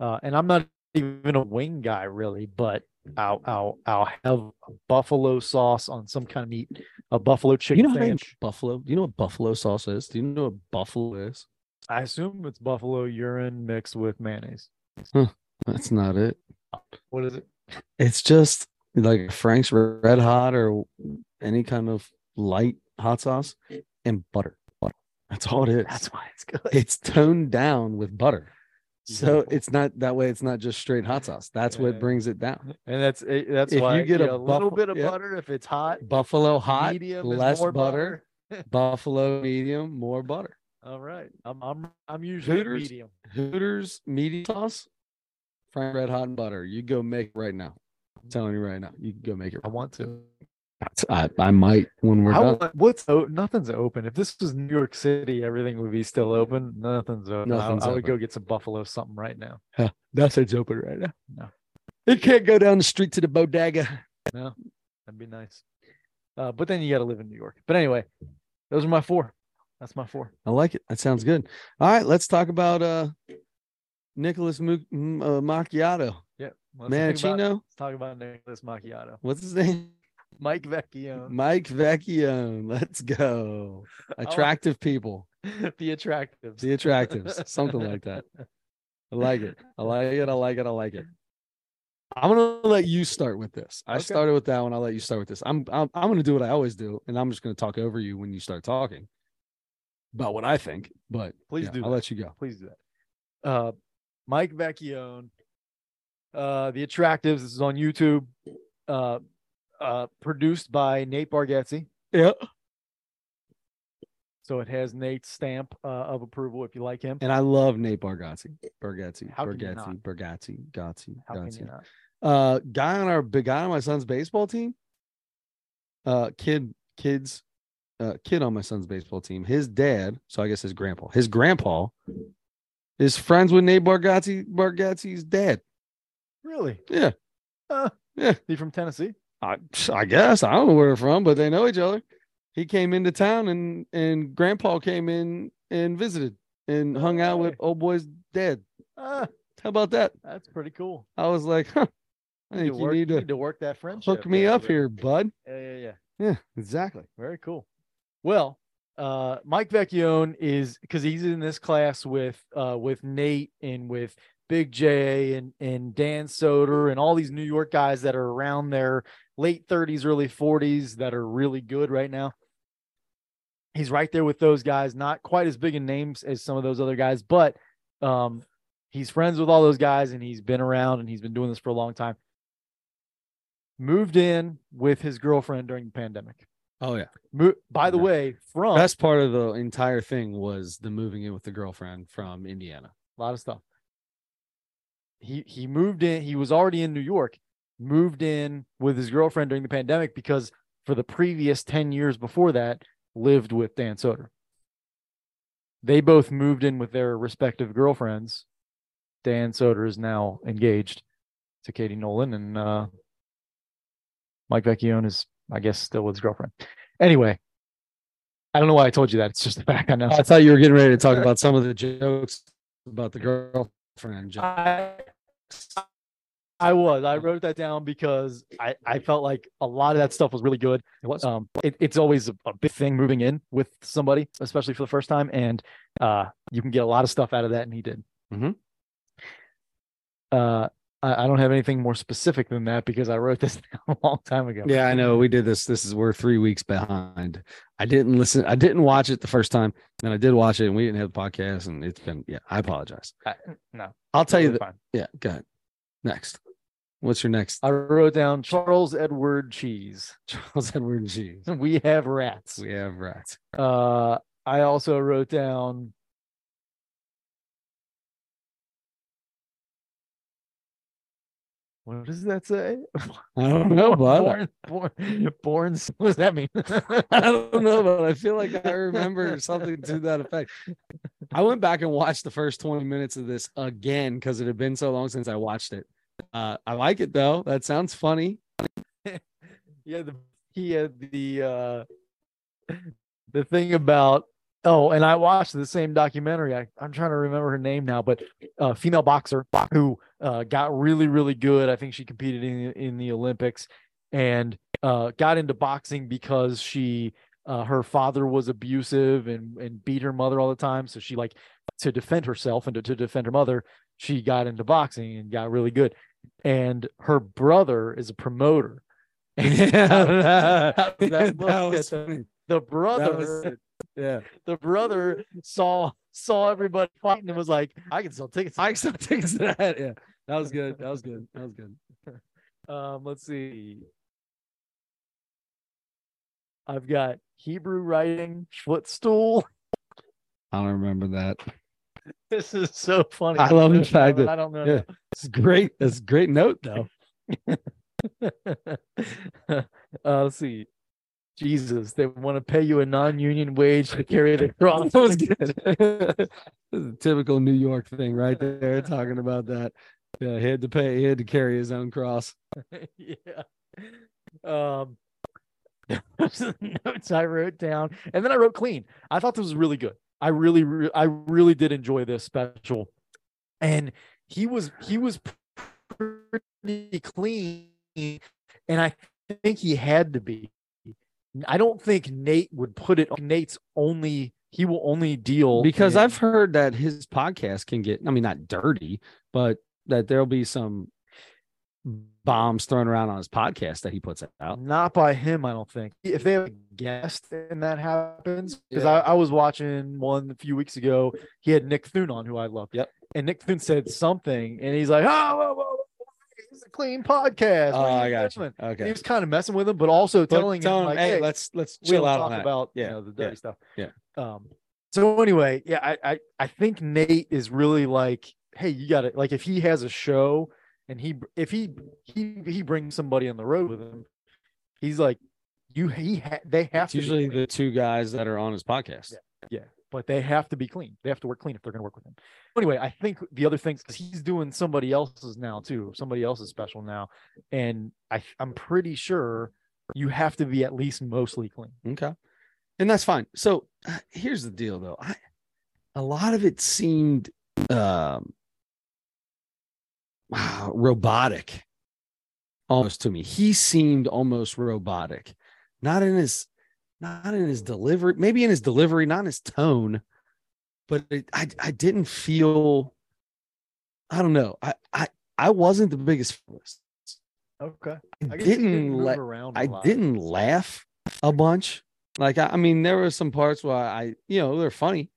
And I'm not even a wing guy really, but I'll have a buffalo sauce on some kind of meat, a buffalo chicken sandwich. Do you know what buffalo sauce is? Do you know what buffalo is? I assume it's buffalo urine mixed with mayonnaise. Huh, that's not it. What is it? It's just like Frank's Red Hot or any kind of light hot sauce and butter. That's all it is. That's why it's good. It's toned down with butter. So it's not that way. It's not just straight hot sauce. That's what brings it down. And that's if why you get a little bit of butter if it's hot. Buffalo hot, medium, less butter. Buffalo medium, more butter. All right, I'm usually Hooters, medium. Hooters medium sauce, Frank Red Hot and butter. You go make it right now. I'm telling you right now, you can go make it. Right. I want to. I might when we're done. Nothing's open. If this was New York City, everything would be still open. Nothing's open. I would go get some buffalo something right now. Huh. Nothing's open right now. No. It can't go down the street to the bodega. No, that'd be nice. But then you got to live in New York. But anyway, those are my four. That's my four. I like it. That sounds good. All right, let's talk about Nicholas Macchiato. Yeah. Let's talk about Nicholas Macchiato. What's his name? Mike Vecchione. Mike Vecchione. Let's go. Attractive people. The attractives. The attractives. Something like that. I like it. I like it. I like it. I like it. I'm gonna let you start with this. I started with that one. I'll let you start with this. I'm gonna do what I always do, and I'm just gonna talk over you when you start talking about what I think. But please do. I'll let you go. Please do that. Mike Vecchione. The attractives. This is on YouTube. Produced by Nate Bargatze. Yeah. So it has Nate's stamp of approval if you like him. And I love Nate Bargatze. How can you not? Guy on my son's baseball team. Kid on my son's baseball team. His dad, so I guess his grandpa is friends with Nate Bargatze's dad. Really? Yeah. Yeah. He from Tennessee? I guess. I don't know where they're from, but they know each other. He came into town and grandpa came in and visited and hung out with old boy's dad. How about that? That's pretty cool. I was like, huh, I think you need to work that friendship. Hook me up here, bud. Yeah, exactly. Very cool. Well, Mike Vecchione is, because he's in this class with Nate and with Big J and Dan Soder and all these New York guys that are around their late 30s, early 40s that are really good right now. He's right there with those guys, not quite as big in names as some of those other guys, but he's friends with all those guys and he's been around and he's been doing this for a long time. Moved in with his girlfriend during the pandemic. Oh, yeah. By the way, best part of the entire thing was the moving in with the girlfriend from Indiana. A lot of stuff. He moved in. He was already in New York, moved in with his girlfriend during the pandemic because for the previous 10 years before that, lived with Dan Soder. They both moved in with their respective girlfriends. Dan Soder is now engaged to Katie Nolan, and Mike Vecchione is, I guess, still with his girlfriend. Anyway, I don't know why I told you that. It's just a fact. I know. I thought you were getting ready to talk about some of the jokes about the girl. I wrote that down because I felt like a lot of that stuff was really good. It was. It's always a big thing moving in with somebody, especially for the first time, and you can get a lot of stuff out of that, and he did. Mm-hmm. I don't have anything more specific than that because I wrote this down a long time ago. Yeah, I know. We did this. We're 3 weeks behind. I didn't listen. I didn't watch it the first time. Then I did watch it and we didn't have the podcast and it's been, I apologize. No. I'll tell you. Fine. Yeah, go ahead. Next. What's your next? I wrote down Charles Edward Cheese. Charles Edward Cheese. We have rats. I also wrote down what does that say? I don't know, bud. Born. What does that mean? I don't know, but I feel like I remember something to that effect. I went back and watched the first 20 minutes of this again because it had been so long since I watched it. I like it though. That sounds funny. Yeah, he had the thing about. Oh, and I watched the same documentary. I'm trying to remember her name now, but female boxer who got really, really good. I think she competed in the Olympics and got into boxing because she her father was abusive and beat her mother all the time. So she to defend herself and to defend her mother, she got into boxing and got really good. And her brother is a promoter. The brother. Yeah, the brother saw everybody fighting and was like, "I can sell tickets. I can sell tickets to that." Yeah, that was good. That was good. That was good. Let's see. I've got Hebrew writing footstool. I don't remember that. This is so funny. I love the fact that I don't know. Yeah, it's great. That's a great note though. Let's see. Jesus, they want to pay you a non-union wage to carry the cross. That was good. This is a typical New York thing right there, talking about that. Yeah, he had to carry his own cross. Yeah. There were some notes I wrote down, and then I wrote clean. I thought this was really good. I really did enjoy this special, and he was pretty clean, and I think he had to be. I don't think Nate would put it on Nate's only. He will only deal because I've heard that his podcast can get, I mean, not dirty, but that there'll be some bombs thrown around on his podcast that he puts out. Not by him, I don't think. If they have a guest and that happens, because I was watching one a few weeks ago. He had Nick Thune on, who I love. Yep. And Nick Thune said something, and he's like, oh, whoa, whoa. It's a clean podcast. Oh, I got you. Okay. He was kind of messing with him, but also telling him, like, hey, let's chill out on that. About the dirty stuff. Yeah. So anyway, I think Nate is really like, hey, you got it. Like, if he has a show and he brings somebody on the road with him, he's like, they have. It's to usually the two guys that are on his podcast. Yeah. But they have to be clean. They have to work clean if they're going to work with him. Anyway, I think the other things, because he's doing somebody else's now too, somebody else's special now, and I'm pretty sure you have to be at least mostly clean. Okay, and that's fine. So here's the deal, though. A lot of it seemed robotic, almost to me. He seemed almost robotic, not in his delivery, maybe in his delivery, not in his tone, but I didn't feel, I don't know. I wasn't the biggest. Okay. I didn't laugh a bunch. Like, I mean, there were some parts where they're funny,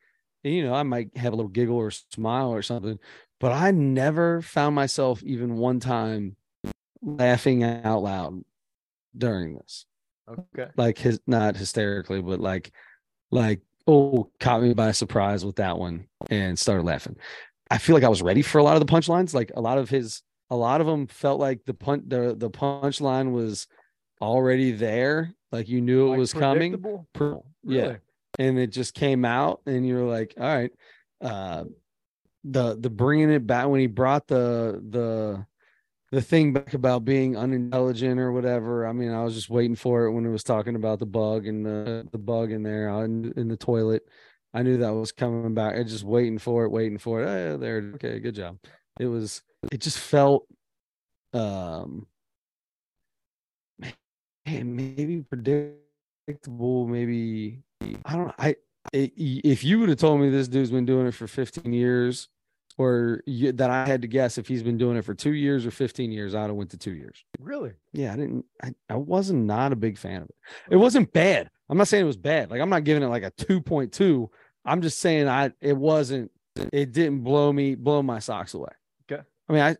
you know, I might have a little giggle or smile or something, but I never found myself even one time laughing out loud during this. Okay. Like not hysterically, but like, oh, caught me by surprise with that one and started laughing. I feel like I was ready for a lot of the punchlines. Like a lot of them felt like the punchline was already there. Like you knew it was coming. Really? Yeah. And it just came out and you were like, all right, the bringing it back when he brought the thing back about being unintelligent or whatever. I mean, I was just waiting for it when it was talking about the bug and the bug in there in the toilet. I knew that was coming back. I was just waiting for it. Oh, yeah, there. Okay. Good job. It just felt, maybe predictable. Maybe if you would have told me this dude's been doing it for 15 years, or that I had to guess if he's been doing it for 2 years or 15 years, I'd have went to 2 years. Really? Yeah. I wasn't not a big fan of it. It wasn't bad. I'm not saying it was bad. Like I'm not giving it like a 2.2. I'm just saying it didn't blow my socks away. Okay. I mean,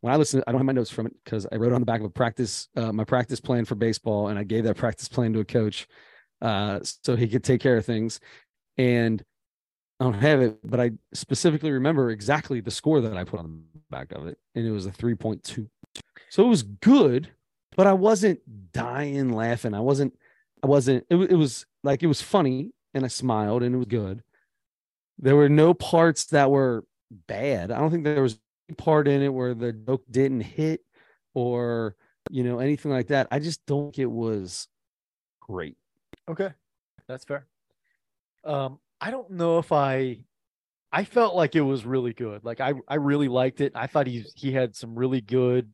when I listen, I don't have my notes from it because I wrote it on the back of my practice plan for baseball. And I gave that practice plan to a coach so he could take care of things. And I don't have it, but I specifically remember exactly the score that I put on the back of it, and it was a 3.2. So it was good, but I wasn't dying laughing. It was like it was funny, and I smiled, and it was good. There were no parts that were bad. I don't think there was any part in it where the joke didn't hit or, you know, anything like that. I just don't think it was great. Okay, that's fair. I don't know if I felt like it was really good. Like I really liked it. I thought he had some really good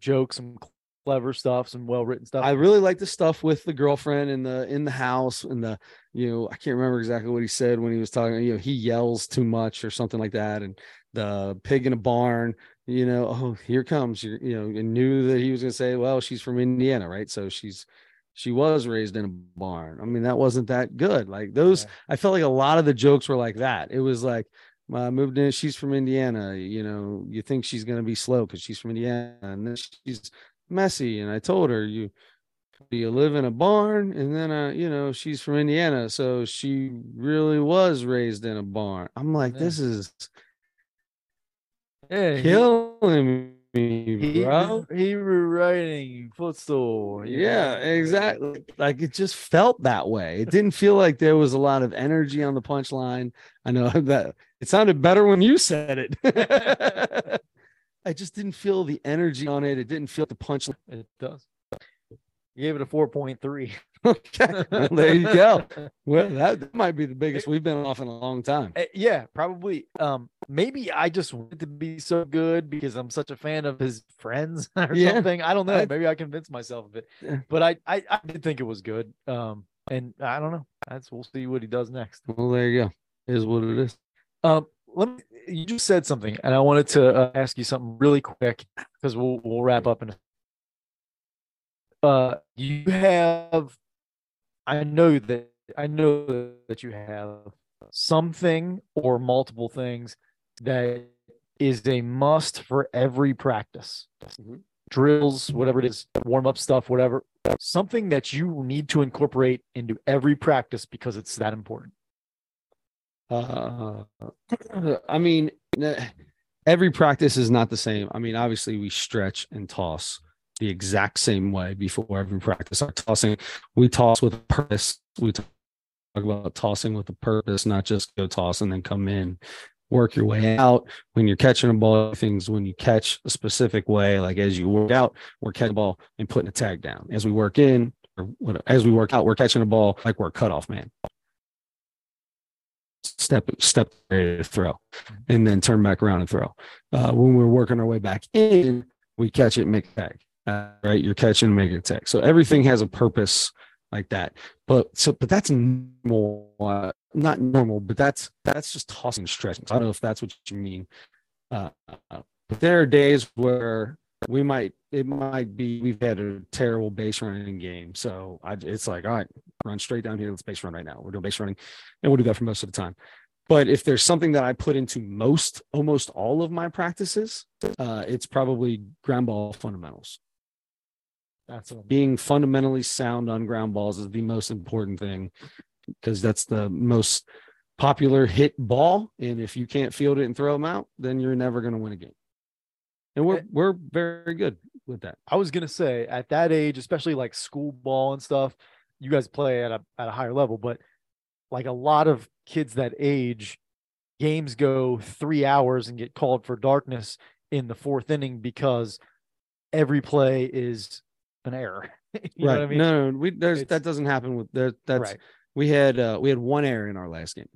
jokes, some clever stuff, some well-written stuff. I really liked the stuff with the girlfriend and in the house and the, you know, I can't remember exactly what he said when he was talking, you know, he yells too much or something like that. And the pig in a barn, you know, oh, here comes, you know, and knew that he was going to say, well, she's from Indiana, right? So she was raised in a barn. I mean, that wasn't that good. Like those, yeah. I felt like a lot of the jokes were like that. It was like, I moved in, she's from Indiana. You know, you think she's going to be slow because she's from Indiana and then she's messy. And I told her, you live in a barn and then, you know, she's from Indiana. So she really was raised in a barn. I'm like, This is killing He rewriting Footstool. Yeah, exactly. Like, it just felt that way. It didn't feel like there was a lot of energy on the punchline. I know that it sounded better when you said it. I just didn't feel the energy on it. It didn't feel the punchline. It does. You gave it a 4.3. Okay. Well, there you go. Well, that might be the biggest we've been off in a long time. Yeah, probably. Maybe I just want it to be so good because I'm such a fan of his friends or something. I don't know. Maybe I convinced myself of it. Yeah. But I did think it was good. And I don't know. We'll see what he does next. Well, there you go. Is what it is. You just said something, and I wanted to ask you something really quick because we'll wrap up in a you have, I know that you have something or multiple things that is a must for every practice, drills, whatever it is, warm up stuff, whatever, something that you need to incorporate into every practice because it's that important. I mean, every practice is not the same. I mean, obviously we stretch and toss the exact same way before every practice. Our tossing, we toss with a purpose. We talk about tossing with a purpose, not just go toss and then come in, work your way out. When you're catching a ball, things when you catch a specific way, like as you work out, we're catching the ball and putting a tag down. As we work in, or as we work out, we're catching a ball like we're a cutoff man. Step to throw, and then turn back around and throw. When we're working our way back in, we catch it, make a tag. Right, you're catching, make a tag. So everything has a purpose like that. But that's normal, not normal, but that's just tossing, stretching. I don't know if that's what you mean. But there are days where it might be we've had a terrible base running game. So it's like, all right, run straight down here. Let's base run right now. We're doing base running, and we'll do that for most of the time. But if there's something that I put into almost all of my practices, it's probably ground ball fundamentals. That's being fundamentally sound on ground balls is the most important thing because that's the most popular hit ball. And if you can't field it and throw them out, then you're never going to win a game. And we're very good with that. I was going to say at that age, especially like school ball and stuff, you guys play at a higher level, but like a lot of kids that age, games go 3 hours and get called for darkness in the fourth inning because every play is an error. You right. know what I mean? No, that doesn't happen with that. That's right. We had one error in our last game.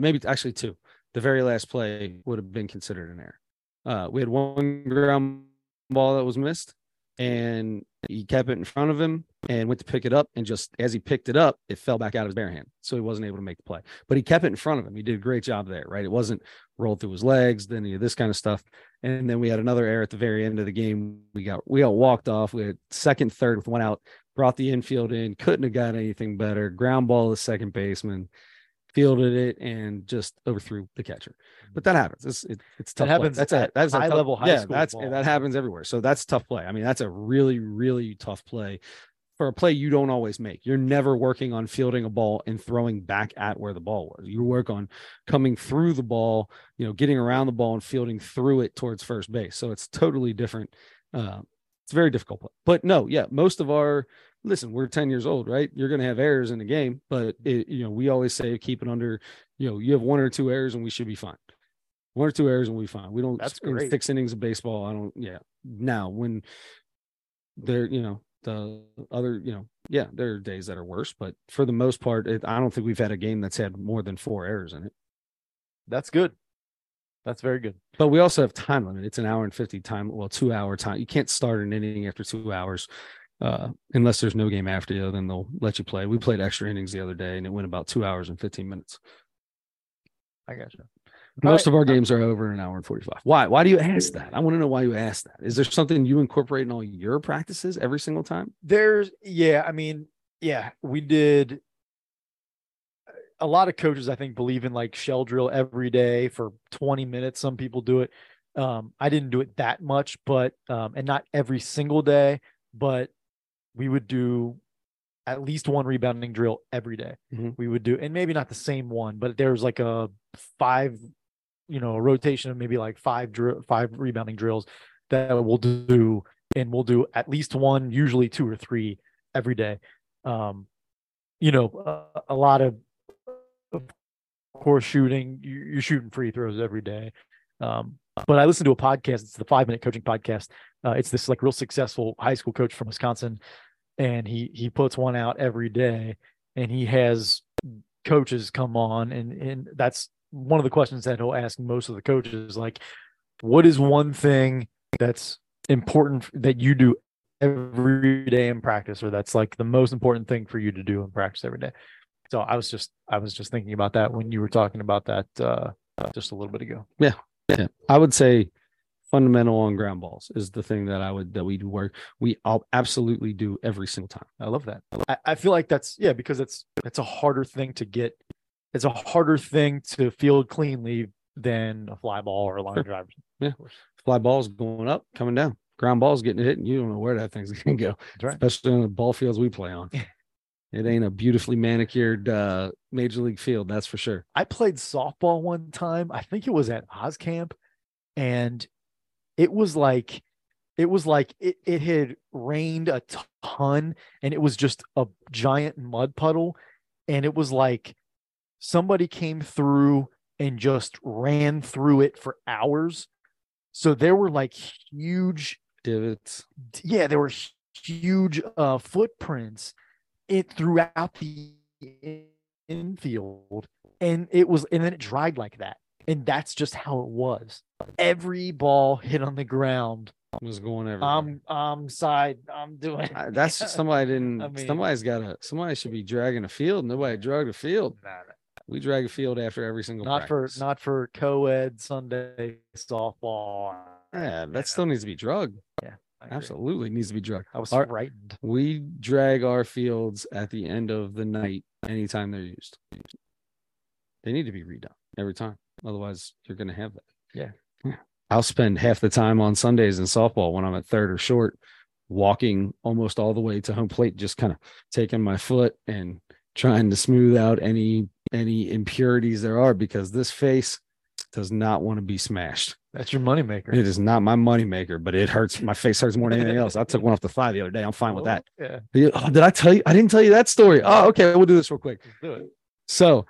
Maybe actually two. The very last play would have been considered an error. We had one ground ball that was missed, and he kept it in front of him and went to pick it up. And just as he picked it up, it fell back out of his bare hand. So he wasn't able to make the play, but he kept it in front of him. He did a great job there, right? It wasn't rolled through his legs, then he did this kind of stuff. And then we had another error at the very end of the game. We got walked off. We had second, third with one out, brought the infield in, couldn't have got anything better. Ground ball to the second baseman, fielded it, and just overthrew the catcher. But that happens. It's tough. That happens. That's a high level high school. That happens everywhere. So that's tough play. I mean, that's a really, really tough play for a play you don't always make. You're never working on fielding a ball and throwing back at where the ball was. You work on coming through the ball, getting around the ball and fielding through it towards first base. So it's totally different. It's a very difficult play. But no, yeah, most of our listen, we're 10 years old, right? You're going to have errors in the game, but we always say keep it under, you have one or two errors and we should be fine. One or two errors and we fine. We don't in 6 innings of baseball. Now when there, the other, there are days that are worse, but for the most part, I don't think we've had a game that's had more than 4 errors in it. That's good. That's very good. But we also have time limit. It's an hour and 50 time. Well, 2 hour time. You can't start an inning after 2 hours. Unless there's no game after you, then they'll let you play. We played extra innings the other day, and it went about 2 hours and 15 minutes. I gotcha. Most of our games are over an hour and 45. Why? Why do you ask that? I want to know why you ask that. Is there something you incorporate in all your practices every single time? We did. A lot of coaches, I think, believe in like shell drill every day for 20 minutes. Some people do it. I didn't do it that much, but and not every single day, but we would do at least one rebounding drill every day. Mm-hmm. We would do, and maybe not the same one, but there was like a 5, a rotation of maybe like 5 rebounding drills. that we'll do, and we'll do at least one, usually two or three every day. You know, a lot of course shooting, you're shooting free throws every day. But I listen to a podcast. It's the 5-Minute Coaching Podcast. It's this like real successful high school coach from Wisconsin, and he puts one out every day, and he has coaches come on, and that's one of the questions that he'll ask most of the coaches, like, what is one thing that's important that you do every day in practice, or that's like the most important thing for you to do in practice every day? So I was just thinking about that when you were talking about that just a little bit ago. Yeah. I would say fundamental on ground balls is the thing that we absolutely do every single time. I love that. I feel like that's, yeah, because it's a harder thing to get. It's a harder thing to field cleanly than a fly ball or a line drive. Yeah. Fly ball's going up, coming down. Ground ball's getting hit, and you don't know where that thing's going to go. That's right. Especially on the ball fields we play on. It ain't a beautifully manicured major league field, that's for sure. I played softball one time. I think it was at OzCamp, and it had rained a ton, and it was just a giant mud puddle, and it was like somebody came through and just ran through it for hours. So there were like huge divots. Yeah, there were huge footprints throughout the infield, and then it dried like that, and that's just how it was. Every ball hit on the ground was going everywhere. Somebody should be dragging a field. Nobody dragged a field. We drag a field after every single practice. Not for co-ed Sunday softball. Yeah, that still needs to be drugged. Yeah. Absolutely needs to be drugged. I was frightened. We drag our fields at the end of the night anytime they're used. They need to be redone every time. Otherwise, you're going to have that. Yeah. I'll spend half the time on Sundays in softball when I'm at third or short, walking almost all the way to home plate, just kind of taking my foot and trying to smooth out any impurities there are, because this face does not want to be smashed. That's your moneymaker. It is not my moneymaker, but it hurts. My face hurts more than anything else. I took one off the thigh the other day. I'm fine with that. Yeah. Did I tell you? I didn't tell you that story. Oh, okay. We'll do this real quick. Let's do it. So,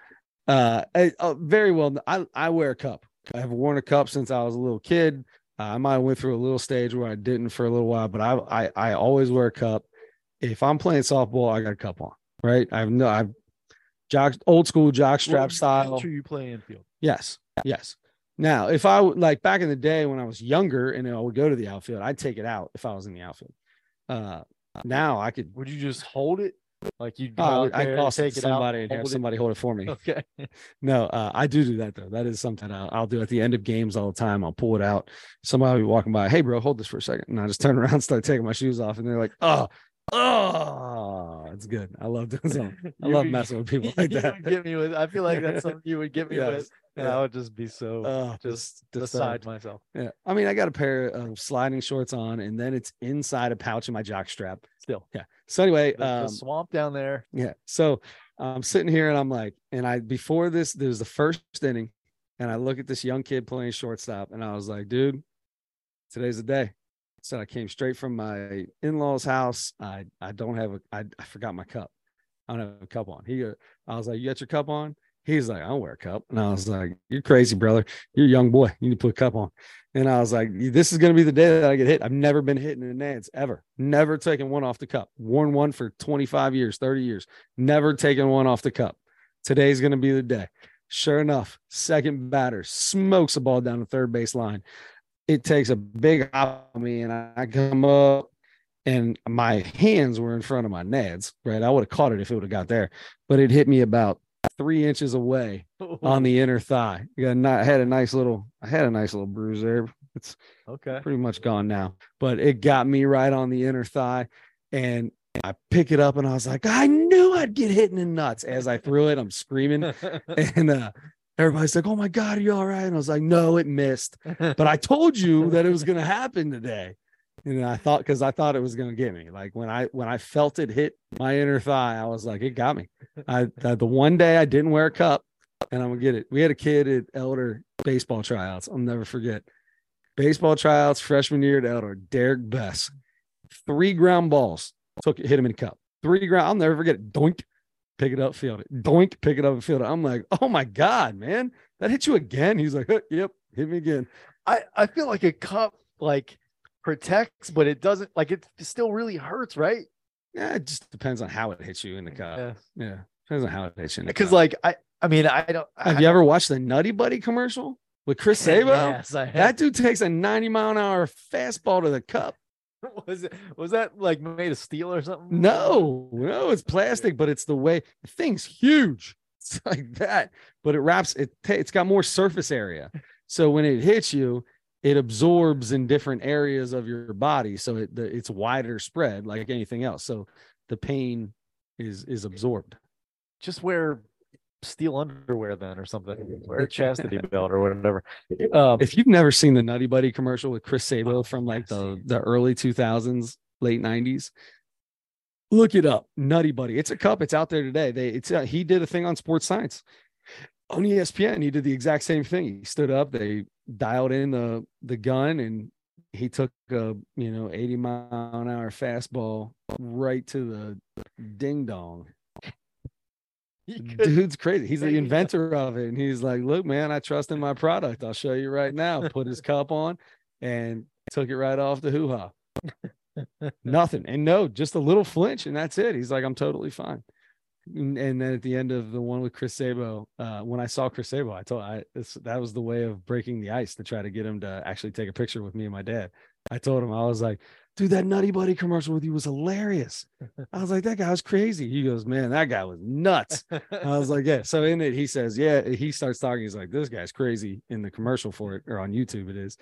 very well. I wear a cup. I have worn a cup since I was a little kid. I might have went through a little stage where I didn't for a little while, but I always wear a cup. If I'm playing softball, I got a cup on. Right? Old school jock strap style. Make sure you play infield. Yes. Now, if I like back in the day when I was younger and I would go to the outfield, I'd take it out if I was in the outfield. Now I could. Would you just hold it? Like you'd go I'd take it somebody out, and have somebody hold it for me. Okay. No, I do that though. That is something I'll do at the end of games all the time. I'll pull it out. Somebody will be walking by. Hey, bro, hold this for a second. And I just turn around and start taking my shoes off. And they're like, oh, it's good. I love doing something. I love messing with people like that. I feel like that's something you would get me with. And I would just be so beside myself. Yeah. I mean, I got a pair of sliding shorts on, and then it's inside a pouch in my jock strap. Still. Yeah. So anyway, the swamp down there. Yeah. So I'm sitting here and I'm like, before this, there's the first inning, and I look at this young kid playing shortstop, and I was like, dude, today's the day. So I came straight from my in-laws' house. I forgot my cup. I don't have a cup on. I was like, you got your cup on? He's like, I don't wear a cup. And I was like, you're crazy, brother. You're a young boy. You need to put a cup on. And I was like, this is going to be the day that I get hit. I've never been hit in an advance ever. Never taken one off the cup. Worn one for 25 years, 30 years. Never taken one off the cup. Today's going to be the day. Sure enough, second batter smokes a ball down the third base line. It takes a big hop on me, and I come up, and my hands were in front of my nads, right? I would have caught it if it would have got there, but it hit me about 3 inches away on the inner thigh. I had a nice little bruise there. It's okay, pretty much gone now, but it got me right on the inner thigh, and I pick it up, and I was like, I knew I'd get hit in the nuts. As I threw it, I'm screaming, and everybody's like, oh my God, are you all right? And I was like, no, it missed. But I told you that it was going to happen today. And I thought it was going to get me. Like when I felt it hit my inner thigh, I was like, it got me. The one day I didn't wear a cup, and I'm going to get it. We had a kid at Elder baseball tryouts. I'll never forget. Baseball tryouts freshman year at Elder, Derek Bess. 3 ground balls. Took it, hit him in the cup. 3 ground. I'll never forget it. Doink. Pick it up, field it. Doink. Pick it up and field it. I'm like, oh my God, man. That hit you again? He's like, yep, hit me again. I feel like a cup, like, protects, but it doesn't, like, it still really hurts, right? Yeah, it just depends on how it hits you in the cup. Yeah. Depends on how it hits you in the cup. Because, like, I mean, have you ever watched the Nutty Buddy commercial with Chris Sabo? Yes, I have. That dude takes a 90-mile-an-hour fastball to the cup. Was that like made of steel or something? No, it's plastic, but it's the way the thing's huge. It's like that, but it wraps it. It's got more surface area, so when it hits you, it absorbs in different areas of your body, so it's wider spread like anything else. So the pain is absorbed. Just wear steel underwear then, or something. Wear a chastity belt or whatever. If you've never seen the Nutty Buddy commercial with Chris Sabo from like the early 2000s, late 90s, look it up. Nutty Buddy. It's a cup. It's out there today. He did a thing on Sports Science on ESPN. He did the exact same thing. He stood up. They dialed in the gun, and he took a 80-mile-an-hour fastball right to the ding dong. Dude's crazy. He's the inventor of it, and he's like, "Look, man, I trust in my product. I'll show you right now." Put his cup on, and took it right off the hoo-ha. Nothing, and just a little flinch, and that's it. He's like, "I'm totally fine." And then at the end of the one with Chris Sabo, when I saw Chris Sabo, I told that was the way of breaking the ice to try to get him to actually take a picture with me and my dad. I told him, I was like, dude, that Nutty Buddy commercial with you was hilarious. I was like, that guy was crazy. He goes, man, that guy was nuts. I was like, yeah. So in it, he says, yeah, he starts talking. He's like, this guy's crazy in the commercial for it, or on YouTube it is.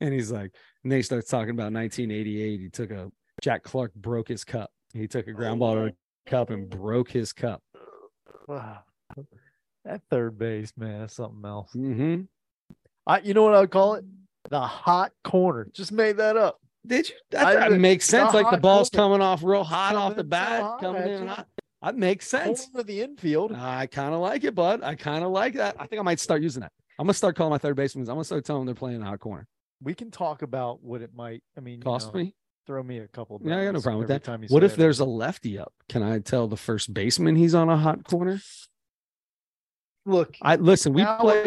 And he's like, and then he starts talking about 1988. He took Jack Clark broke his cup. He took a ground ball to a cup and broke his cup. Wow. That third base, man, that's something else. Mm-hmm. You know what I would call it? The hot corner. Just made that up. Did you? That makes sense. Like the ball's coming off real hot off the bat, coming in hot. That makes sense. Over the infield. I kind of like it, bud. I kind of like that. I think I might start using that. I'm gonna start calling my third baseman. I'm gonna start telling them they're playing a hot corner. We can talk about what it might. I mean, cost me. Throw me a couple of. Yeah, I got no problem with that. What if there's a lefty up? Can I tell the first baseman he's on a hot corner? Look, listen. We play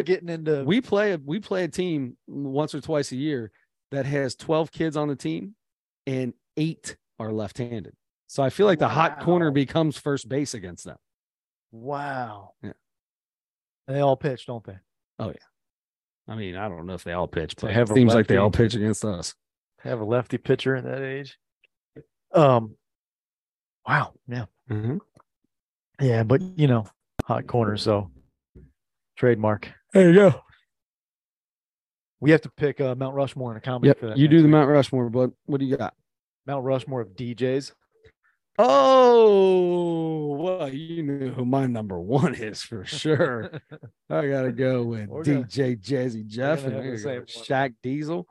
a team once or twice a year that has 12 kids on the team, and 8 are left-handed. So I feel like the hot corner becomes first base against them. Wow. Yeah. And they all pitch, don't they? Oh, yeah. I mean, I don't know if they all pitch, but it seems like they all pitch against us. Have a lefty pitcher in that age. Wow. Yeah. Mm-hmm. Yeah, but, hot corner, so trademark. There you go. We have to pick Mount Rushmore in a comedy. Yep, for that you do the Mount Rushmore, bud. What do you got? Mount Rushmore of DJs. Oh, well, you know who my number one is for sure. I got to go with DJ Jazzy Jeff and Shaq Diesel.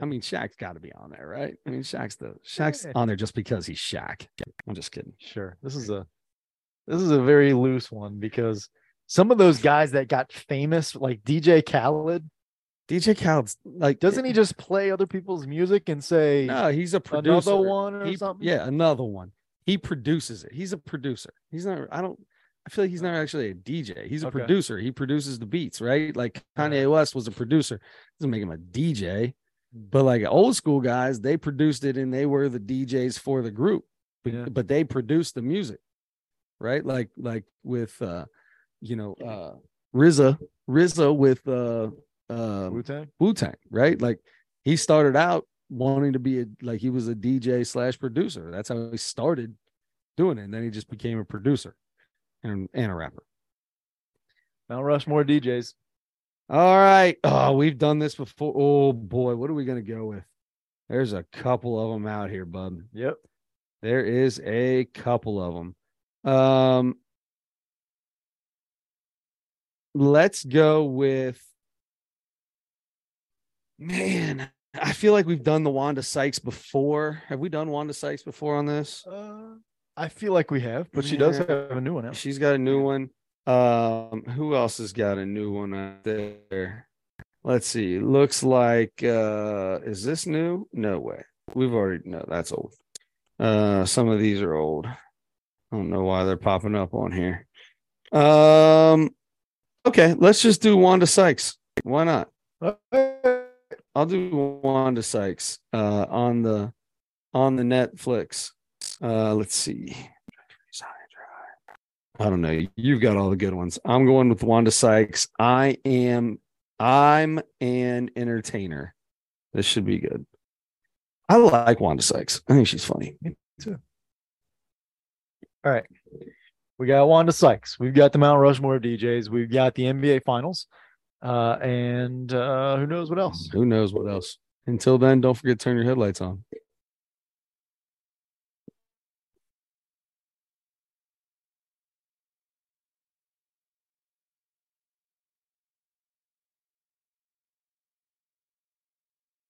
I mean, Shaq's got to be on there, right? I mean, Shaq's on there just because he's Shaq. I'm just kidding. Sure. This is a very loose one because some of those guys that got famous, like DJ Khaled, DJ Khaled's like, doesn't he just play other people's music and say, no, he's a producer. Another one or something? Yeah, another one. He produces it. He's a producer. He's not, I feel like he's not actually a DJ. He's a producer. He produces the beats, right? Like Kanye West was a producer. Doesn't make him a DJ, but like old school guys, they produced it and they were the DJs for the group, but they produced the music, right? Like with, RZA with, Wu-Tang, right? Like he started out wanting to be he was a DJ / producer. That's how he started doing it. And then he just became a producer and a rapper. Mount Rushmore DJs. All right. Oh, we've done this before. Oh boy. What are we going to go with? There's a couple of them out here, bub. Yep. There is a couple of them. Let's go with, man, I feel like we've done the Wanda Sykes before. Have we done Wanda Sykes before on this? I feel like we have, but she does have a new one out. She's got a new one. Who else has got a new one out there? Let's see. Looks like, is this new? No way. We've already, no, that's old. Some of these are old. I don't know why they're popping up on here. Okay, let's just do Wanda Sykes. Why not? I'll do Wanda Sykes on the Netflix. Let's see. I don't know. You've got all the good ones. I'm going with Wanda Sykes. I'm an entertainer. This should be good. I like Wanda Sykes. I think she's funny. Me too. All right. We got Wanda Sykes. We've got the Mount Rushmore of DJs. We've got the NBA Finals. And who knows what else? Until then, don't forget to turn your headlights on.